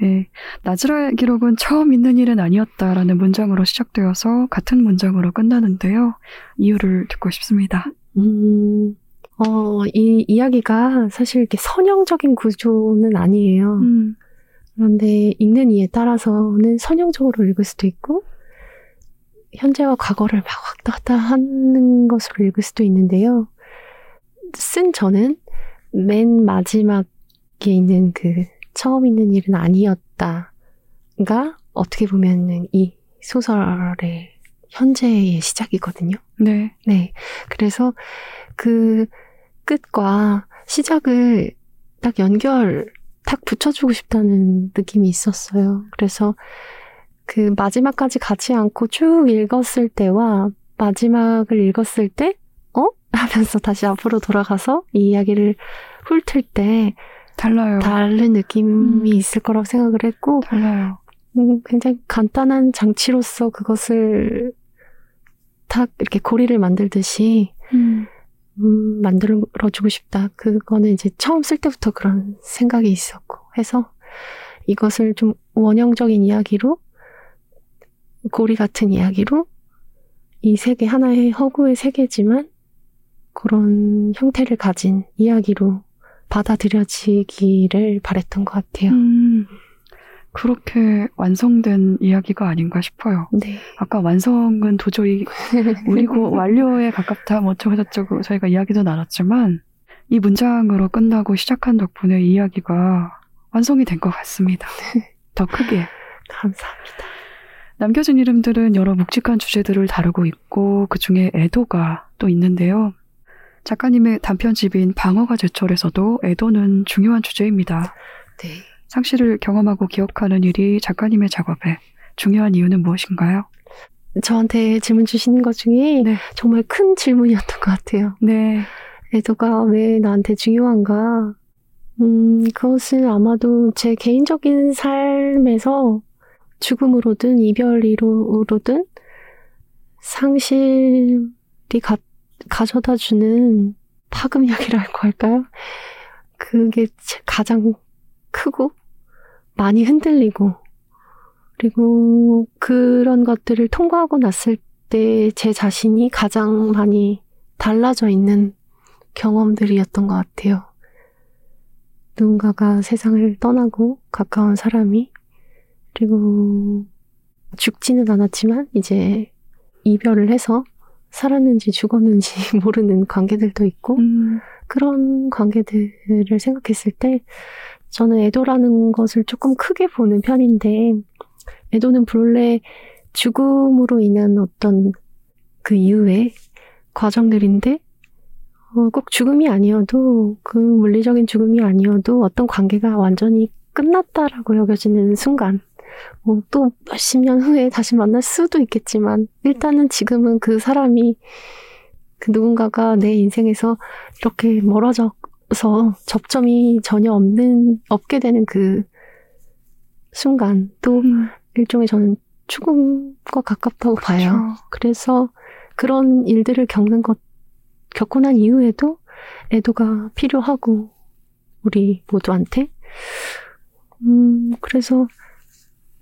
네, 나지라의 기록은 처음 있는 일은 아니었다라는 문장으로 시작되어서 같은 문장으로 끝나는데요. 이유를 듣고 싶습니다. 이 이야기가 사실 이렇게 선형적인 구조는 아니에요. 그런데 읽는 이에 따라서는 선형적으로 읽을 수도 있고 현재와 과거를 막 왔다 갔다 하는 것으로 읽을 수도 있는데요. 쓴 저는 맨 마지막에 있는 그 처음 있는 일은 아니었다가 어떻게 보면 이 소설의 현재의 시작이거든요. 네. 네. 그래서 그 끝과 시작을 딱 딱 붙여주고 싶다는 느낌이 있었어요. 그래서 그 마지막까지 가지 않고 쭉 읽었을 때와 마지막을 읽었을 때 하면서 다시 앞으로 돌아가서 이 이야기를 훑을 때 달라요. 다른 느낌이 있을 거라고 생각을 했고 달라요. 굉장히 간단한 장치로서 그것을 탁 이렇게 고리를 만들듯이 만들어주고 싶다. 그거는 이제 처음 쓸 때부터 그런 생각이 있었고 해서 이것을 좀 원형적인 이야기로 고리 같은 이야기로 이 세계 하나의 허구의 세계지만 그런 형태를 가진 이야기로 받아들여지기를 바랬던 것 같아요. 그렇게 완성된 이야기가 아닌가 싶어요. 네. 아까 완성은 도저히 우리고 완료에 가깝다 뭐 어쩌고저쩌고 저희가 이야기도 나눴지만 이 문장으로 끝나고 시작한 덕분에 이 이야기가 완성이 된 것 같습니다. 네. 더 크게. 감사합니다. 남겨진 이름들은 여러 묵직한 주제들을 다루고 있고 그중에 애도가 또 있는데요. 작가님의 단편집인 방어가 제철에서도 애도는 중요한 주제입니다. 네. 상실을 경험하고 기억하는 일이 작가님의 작업에 중요한 이유는 무엇인가요? 저한테 질문 주신 것 중에 네. 정말 큰 질문이었던 것 같아요. 네. 애도가 왜 나한테 중요한가? 그것은 아마도 제 개인적인 삶에서 죽음으로든 이별이로든 상실이 가져다주는 파급력이라고 할까요? 그게 가장 크고 많이 흔들리고 그리고 그런 것들을 통과하고 났을 때 제 자신이 가장 많이 달라져 있는 경험들이었던 것 같아요. 누군가가 세상을 떠나고 가까운 사람이, 그리고 죽지는 않았지만 이제 이별을 해서 살았는지 죽었는지 모르는 관계들도 있고 그런 관계들을 생각했을 때 저는 애도라는 것을 조금 크게 보는 편인데, 애도는 본래 죽음으로 인한 어떤 그 이후의 과정들인데 꼭 죽음이 아니어도, 그 물리적인 죽음이 아니어도 어떤 관계가 완전히 끝났다라고 여겨지는 순간, 또 몇십 년 후에 다시 만날 수도 있겠지만 일단은 지금은 그 사람이, 그 누군가가 내 인생에서 이렇게 멀어져서 접점이 전혀 없게 되는 그 순간, 또 일종의 저는 죽음과 가깝다고 봐요. 그렇죠. 그래서 그런 일들을 겪고 난 이후에도 애도가 필요하고 우리 모두한테 그래서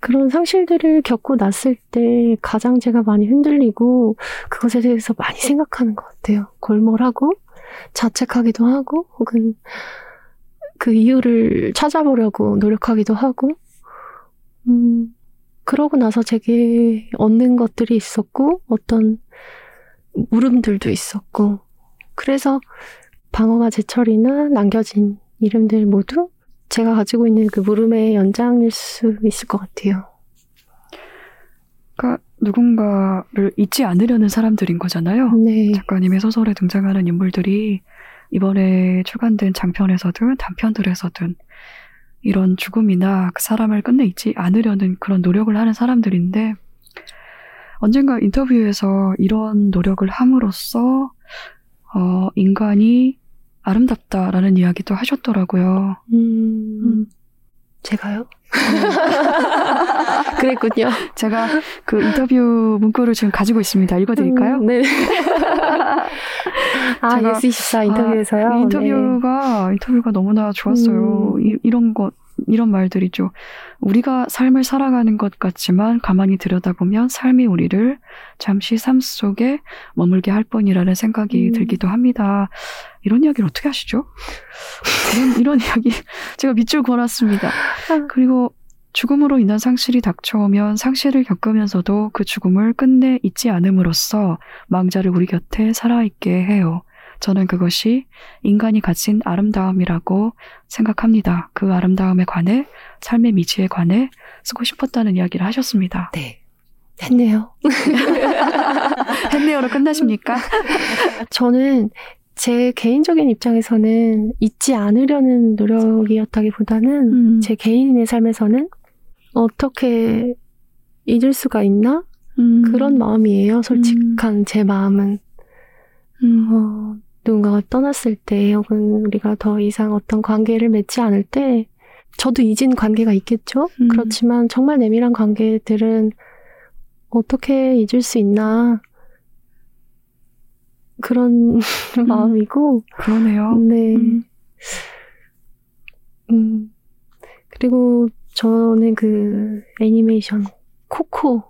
그런 상실들을 겪고 났을 때 가장 제가 많이 흔들리고 그것에 대해서 많이 생각하는 것 같아요. 골몰하고 자책하기도 하고, 혹은 그 이유를 찾아보려고 노력하기도 하고, 그러고 나서 제게 얻는 것들이 있었고 어떤 울음들도 있었고, 그래서 방어가 제철이나 남겨진 이름들 모두 제가 가지고 있는 그 물음의 연장일 수 있을 것 같아요. 그러니까 누군가를 잊지 않으려는 사람들인 거잖아요. 네. 작가님의 소설에 등장하는 인물들이 이번에 출간된 장편에서든 단편들에서든 이런 죽음이나 그 사람을 끝내 잊지 않으려는 그런 노력을 하는 사람들인데, 언젠가 인터뷰에서 이런 노력을 함으로써 인간이 아름답다라는 이야기도 하셨더라고요. 제가요? 그랬군요. 제가 그 인터뷰 문구를 지금 가지고 있습니다. 읽어드릴까요? 네. 예스24 인터뷰에서요? 이 인터뷰가 너무나 좋았어요. 이런 말들이죠. 우리가 삶을 살아가는 것 같지만 가만히 들여다보면 삶이 우리를 잠시 삶 속에 머물게 할 뿐이라는 생각이 들기도 합니다. 이런 이야기를 어떻게 하시죠? 이런 이야기 제가 밑줄 그어놨습니다. 그리고 죽음으로 인한 상실이 닥쳐오면 상실을 겪으면서도 그 죽음을 끝내 잊지 않음으로써 망자를 우리 곁에 살아있게 해요. 저는 그것이 인간이 가진 아름다움이라고 생각합니다. 그 아름다움에 관해, 삶의 미지에 관해 쓰고 싶었다는 이야기를 하셨습니다. 네. 했네요. 했네요로 끝나십니까? 저는 제 개인적인 입장에서는 잊지 않으려는 노력이었다기보다는 제 개인의 삶에서는 어떻게 잊을 수가 있나? 그런 마음이에요. 솔직한 제 마음은. 누군가가 떠났을 때, 혹은 우리가 더 이상 어떤 관계를 맺지 않을 때, 저도 잊은 관계가 있겠죠? 그렇지만 정말 내밀한 관계들은 어떻게 잊을 수 있나, 그런 마음이고. 그러네요. 네. 그리고 저는 그 애니메이션 코코.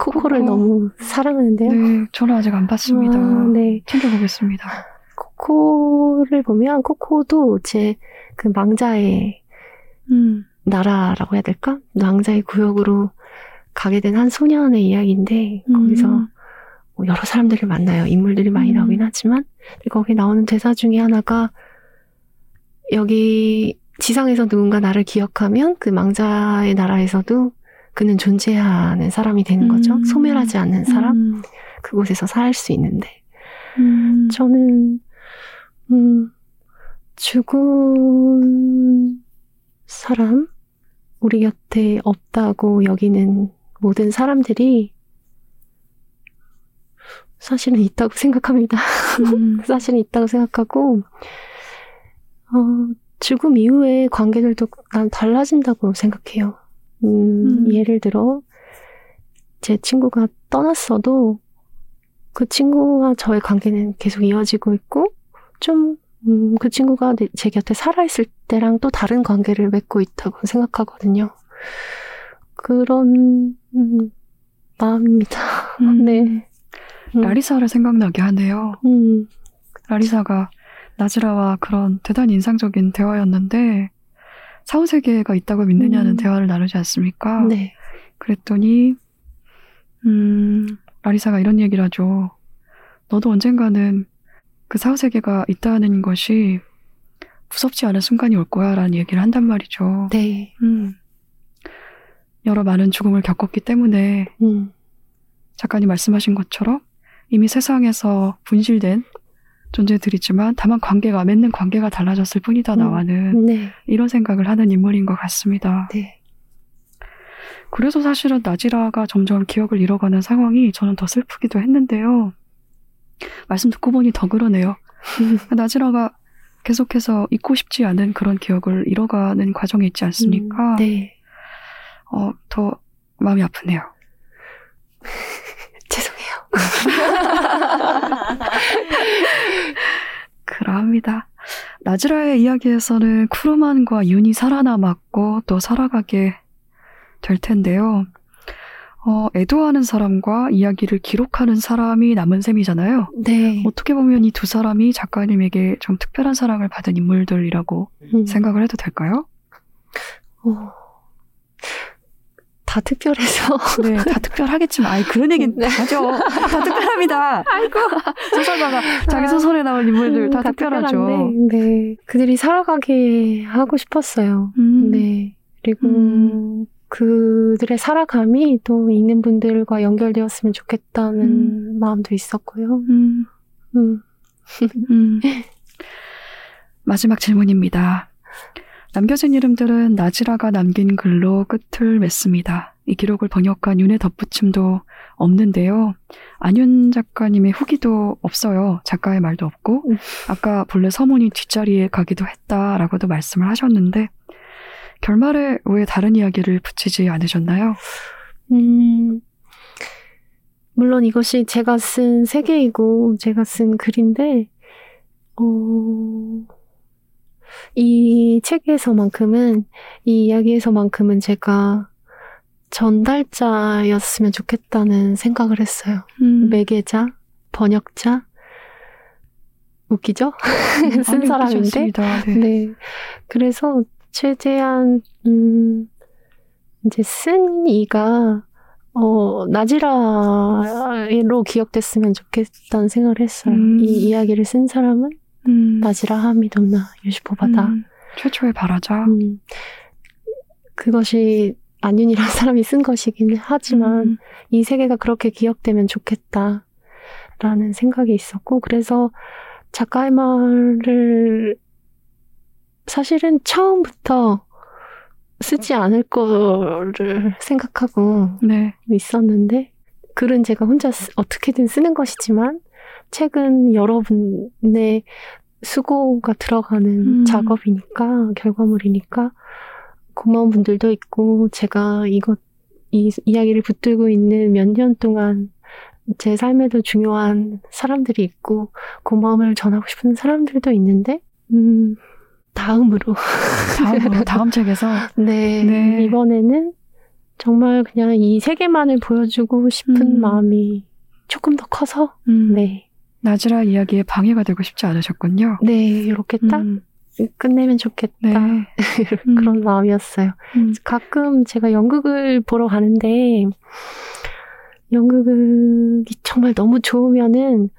코코를 너무 사랑하는데요. 네, 저는 아직 안 봤습니다. 네. 챙겨보겠습니다. 코코를 보면, 코코도 제 그 망자의 나라라고 해야 될까? 망자의 구역으로 가게 된 한 소년의 이야기인데, 거기서 여러 사람들을 만나요. 인물들이 많이 나오긴 하지만, 거기 나오는 대사 중에 하나가, 여기 지상에서 누군가 나를 기억하면 그 망자의 나라에서도 그는 존재하는 사람이 되는 거죠. 소멸하지 않는 사람. 그곳에서 살 수 있는데. 저는 죽은 사람, 우리 곁에 없다고 여기는 모든 사람들이 사실은 있다고 생각합니다. 사실은 있다고 생각하고, 죽음 이후의 관계들도 난 달라진다고 생각해요. 예를 들어 제 친구가 떠났어도 그 친구와 저의 관계는 계속 이어지고 있고, 좀 그 친구가 제 곁에 살아있을 때랑 또 다른 관계를 맺고 있다고 생각하거든요. 그런 마음입니다. 네. 라리사를 생각나게 하네요. 라리사가 나지라와 그런 대단히 인상적인 대화였는데 사후세계가 있다고 믿느냐는 대화를 나누지 않습니까? 네. 그랬더니 라리사가 이런 얘기를 하죠. 너도 언젠가는 그 사후세계가 있다는 것이 무섭지 않은 순간이 올 거야 라는 얘기를 한단 말이죠. 네. 여러 많은 죽음을 겪었기 때문에 작가님 말씀하신 것처럼 이미 세상에서 분실된 존재들이지만 다만 관계가 맺는 관계가 달라졌을 뿐이다 나와는 네. 이런 생각을 하는 인물인 것 같습니다. 네. 그래서 사실은 나지라가 점점 기억을 잃어가는 상황이 저는 더 슬프기도 했는데요. 말씀 듣고 보니 더 그러네요. 나지라가 계속해서 잊고 싶지 않은 그런 기억을 잃어가는 과정에 있지 않습니까? 네. 더 마음이 아프네요. 죄송해요. 그럽니다. 나지라의 이야기에서는 쿠르만과 윤이 살아남았고 또 살아가게 될 텐데요. 애도하는 사람과 이야기를 기록하는 사람이 남은 셈이잖아요. 네. 어떻게 보면 이 두 사람이 작가님에게 좀 특별한 사랑을 받은 인물들이라고 생각을 해도 될까요? 다 특별해서. 네, 다 특별하겠지만, 그런 얘기는 네. 하죠. 다 특별합니다. 아이고. 소설가가 자기 소설에 나온 인물들 다 특별하죠. 특별한데, 네. 그들이 살아가게 하고 싶었어요. 네. 그리고 그들의 살아감이 또 있는 분들과 연결되었으면 좋겠다는 마음도 있었고요. 마지막 질문입니다. 남겨진 이름들은 나지라가 남긴 글로 끝을 맺습니다. 이 기록을 번역한 윤의 덧붙임도 없는데요. 안윤 작가님의 후기도 없어요. 작가의 말도 없고 아까 본래 서문이 뒷자리에 가기도 했다라고도 말씀을 하셨는데 결말에 왜 다른 이야기를 붙이지 않으셨나요? 물론 이것이 제가 쓴 세계이고 제가 쓴 글인데 이 책에서만큼은, 이 이야기에서만큼은 제가 전달자였으면 좋겠다는 생각을 했어요. 매개자, 번역자, 웃기죠? 쓴 사람인데. 네. 네. 그래서 최대한 이제 쓴 이가 나지라로 기억됐으면 좋겠다는 생각을 했어요. 이 이야기를 쓴 사람은. 나지라 하미도브나 유스포바다. 최초의 발화자. 그것이 안윤이라는 사람이 쓴 것이긴 하지만 이 세계가 그렇게 기억되면 좋겠다라는 생각이 있었고 그래서 작가의 말을 사실은 처음부터 쓰지 않을 거를 생각하고 네. 있었는데 글은 제가 혼자 어떻게든 쓰는 것이지만 책은 여러분의 수고가 들어가는 작업이니까 결과물이니까 고마운 분들도 있고 제가 이 이야기를 붙들고 있는 몇 년 동안 제 삶에도 중요한 사람들이 있고 고마움을 전하고 싶은 사람들도 있는데 다음 책에서 네, 이번에는 정말 그냥 이 세계만을 보여주고 싶은 마음이 조금 더 커서 네. 나지라 이야기에 방해가 되고 싶지 않으셨군요. 네, 이렇게 딱 끝내면 좋겠다. 네. 그런 마음이었어요. 가끔 제가 연극을 보러 가는데 연극이 정말 너무 좋으면은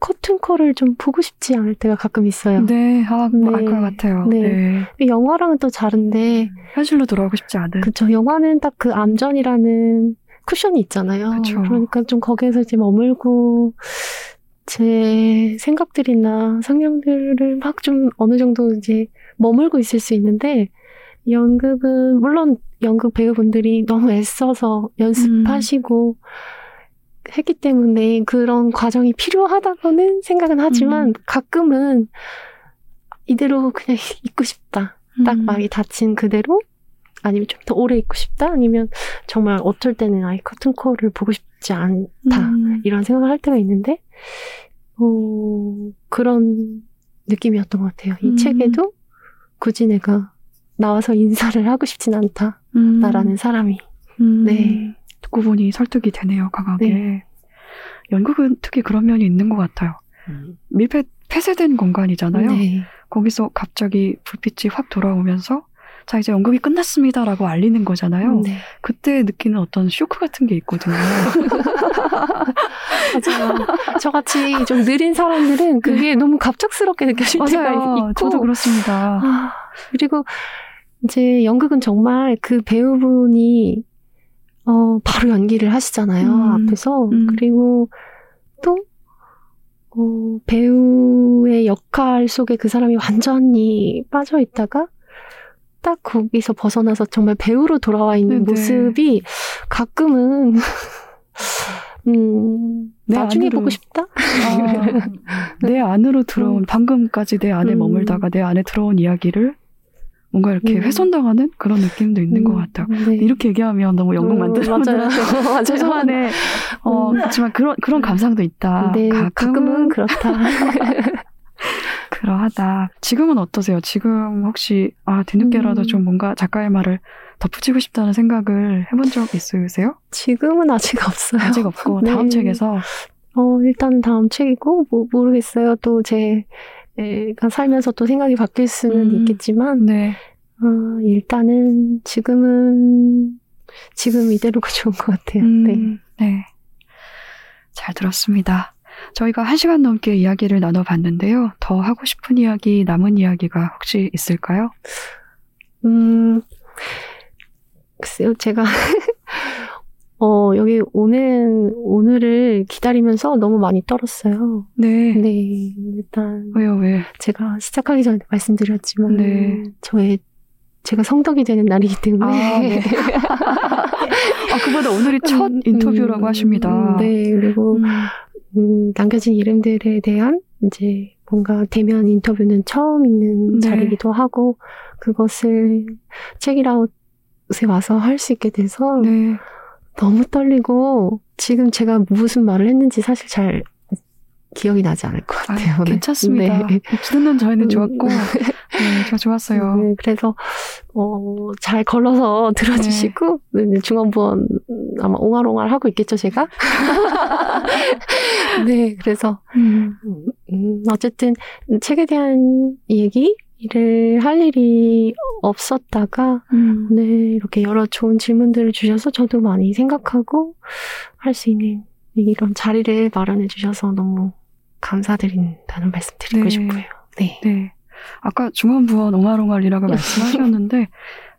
커튼콜을 좀 보고 싶지 않을 때가 가끔 있어요. 네, 알 것 같아요. 네. 네. 영화랑은 또 다른데 현실로 돌아오고 싶지 않은. 그렇죠. 영화는 딱 그 암전이라는 쿠션이 있잖아요. 그쵸. 그러니까 좀 거기에서 이제 머물고 제 생각들이나 상념들을 막 좀 어느 정도 이제 머물고 있을 수 있는데 연극은 물론 연극 배우분들이 너무 애써서 연습하시고 했기 때문에 그런 과정이 필요하다고는 생각은 하지만 가끔은 이대로 그냥 있고 싶다. 딱 말이 닫힌 그대로 아니면 좀 더 오래 있고 싶다? 아니면 정말 어쩔 때는 아예 커튼콜을 보고 싶지 않다. 이런 생각을 할 때가 있는데 그런 느낌이었던 것 같아요. 이 책에도 굳이 내가 나와서 인사를 하고 싶진 않다. 나라는 사람이. 네. 듣고 보니 설득이 되네요, 강하게. 네. 연극은 특히 그런 면이 있는 것 같아요. 밀폐, 폐쇄된 공간이잖아요. 네. 거기서 갑자기 불빛이 확 돌아오면서 자, 이제 연극이 끝났습니다라고 알리는 거잖아요. 네. 그때 느끼는 어떤 쇼크 같은 게 있거든요. 맞아요. 저같이 좀 느린 사람들은 그게 네. 너무 갑작스럽게 느껴질 때가 있고. 저도 그렇습니다. 아, 그리고 이제 연극은 정말 그 배우분이 바로 연기를 하시잖아요. 앞에서. 그리고 또 배우의 역할 속에 그 사람이 완전히 빠져있다가 딱 거기서 벗어나서 정말 배우로 돌아와 있는 네네. 모습이 가끔은 나중에 안으로, 보고 싶다? 아, 내 안으로 들어온 방금까지 내 안에 머물다가 내 안에 들어온 이야기를 뭔가 이렇게 훼손당하는 그런 느낌도 있는 것 같아요. 네. 이렇게 얘기하면 너무 연극 만드는 분들 죄송하네. 그렇지만 그런 감상도 있다. 네, 가끔은 그렇다. 그러하다. 지금은 어떠세요? 지금 혹시 뒤늦게라도 좀 뭔가 작가의 말을 덧붙이고 싶다는 생각을 해본 적 있으세요? 지금은 아직 없어요. 아직 없고 네. 다음 책에서? 일단은 다음 책이고 모르겠어요. 또 제가 살면서 또 생각이 바뀔 수는 있겠지만 네. 일단은 지금 이대로가 좋은 것 같아요. 네. 네. 잘 들었습니다. 저희가 1시간 넘게 이야기를 나눠봤는데요. 더 하고 싶은 이야기, 남은 이야기가 혹시 있을까요? 글쎄요, 제가 여기 오늘을 기다리면서 너무 많이 떨었어요. 네. 네, 일단 왜요? 제가 시작하기 전에 말씀드렸지만 네. 제가 성덕이 되는 날이기 때문에 네. 그보다 오늘이 첫 인터뷰라고 하십니다. 네, 그리고 남겨진 이름들에 대한 이제 뭔가 대면 인터뷰는 처음 있는 네. 자리이기도 하고 그것을 책이라웃에 와서 할 수 있게 돼서 네. 너무 떨리고 지금 제가 무슨 말을 했는지 사실 잘 기억이 나지 않을 것 같아요. 괜찮습니다. 네. 듣는 저희는 좋았고 네, 저 좋았어요. 네, 그래서 잘 걸러서 들어주시고 네. 중원부원 아마 옹알옹알 하고 있겠죠 제가? 네, 그래서 어쨌든 책에 대한 얘기를 할 일이 없었다가 오늘 이렇게 여러 좋은 질문들을 주셔서 저도 많이 생각하고 할 수 있는 이런 자리를 마련해 주셔서 너무 감사드린다는 말씀 드리고 네. 싶고요. 네. 네. 아까 중원부원 옹알옹알이라고 말씀하셨는데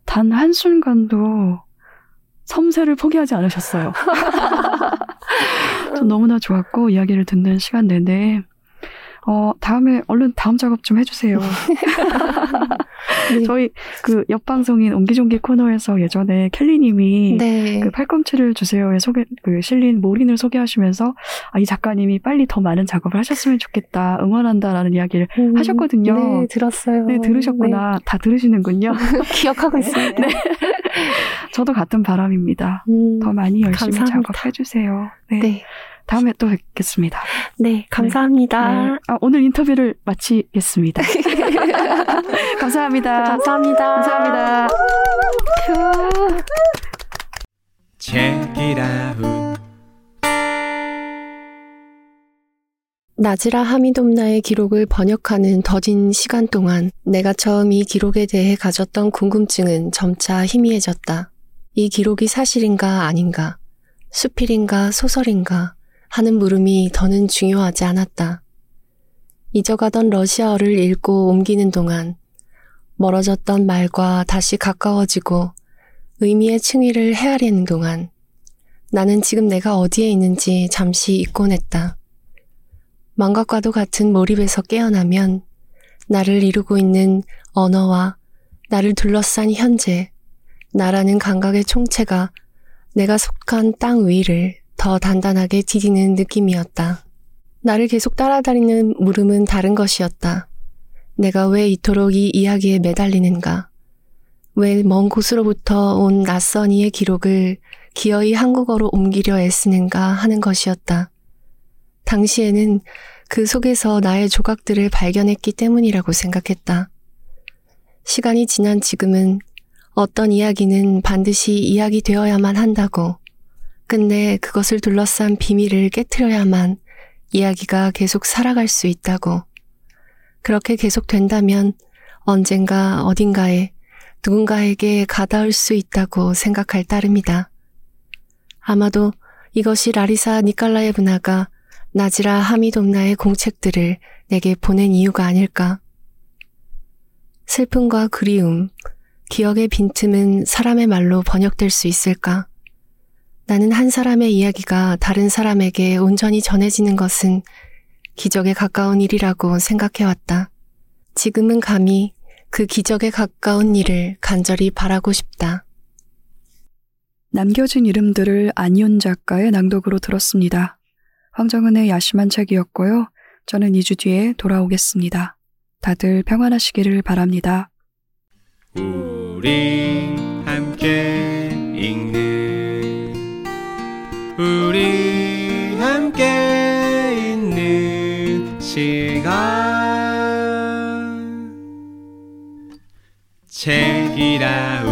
단 한순간도 섬세를 포기하지 않으셨어요. 전 너무나 좋았고 이야기를 듣는 시간 내내 다음에 얼른 다음 작업 좀 해주세요. 네. 저희 그 옆방송인 옹기종기 코너에서 예전에 켈리님이 네. 그 팔꿈치를 주세요에 실린 모린을 소개하시면서 이 작가님이 빨리 더 많은 작업을 하셨으면 좋겠다, 응원한다라는 이야기를 하셨거든요. 네, 들었어요. 네, 들으셨구나. 네. 다 들으시는군요. 기억하고 있습니다. 네. 저도 같은 바람입니다. 더 많이 열심히 감사합니다. 작업해주세요. 네. 네. 다음에 또 뵙겠습니다. 네, 감사합니다. 네. 오늘 인터뷰를 마치겠습니다. 감사합니다. 감사합니다. 감사합니다. 책이라웃. 나지라 하미도브나의 기록을 번역하는 더딘 시간 동안 내가 처음 이 기록에 대해 가졌던 궁금증은 점차 희미해졌다. 이 기록이 사실인가 아닌가, 수필인가 소설인가 하는 물음이 더는 중요하지 않았다. 잊어가던 러시아어를 읽고 옮기는 동안 멀어졌던 말과 다시 가까워지고 의미의 층위를 헤아리는 동안 나는 지금 내가 어디에 있는지 잠시 잊곤 했다. 망각과도 같은 몰입에서 깨어나면 나를 이루고 있는 언어와 나를 둘러싼 현재, 나라는 감각의 총체가 내가 속한 땅 위를 더 단단하게 디디는 느낌이었다. 나를 계속 따라다니는 물음은 다른 것이었다. 내가 왜 이토록 이 이야기에 매달리는가? 왜 먼 곳으로부터 온 낯선 이의 기록을 기어이 한국어로 옮기려 애쓰는가 하는 것이었다. 당시에는 그 속에서 나의 조각들을 발견했기 때문이라고 생각했다. 시간이 지난 지금은 어떤 이야기는 반드시 이야기되어야만 한다고, 근데 그것을 둘러싼 비밀을 깨트려야만 이야기가 계속 살아갈 수 있다고. 그렇게 계속 된다면 언젠가 어딘가에 누군가에게 가닿을 수 있다고 생각할 따름이다. 아마도 이것이 라리사 니칼라예브나가 나지라 하미도브나의 공책들을 내게 보낸 이유가 아닐까. 슬픔과 그리움, 기억의 빈틈은 사람의 말로 번역될 수 있을까? 나는 한 사람의 이야기가 다른 사람에게 온전히 전해지는 것은 기적에 가까운 일이라고 생각해왔다. 지금은 감히 그 기적에 가까운 일을 간절히 바라고 싶다. 남겨진 이름들을 안윤 작가의 낭독으로 들었습니다. 황정은의 야심한 책이었고요. 저는 2주 뒤에 돌아오겠습니다. 다들 평안하시기를 바랍니다. 우리 함께 읽는, 우리 함께 있는 시간 책이라웃.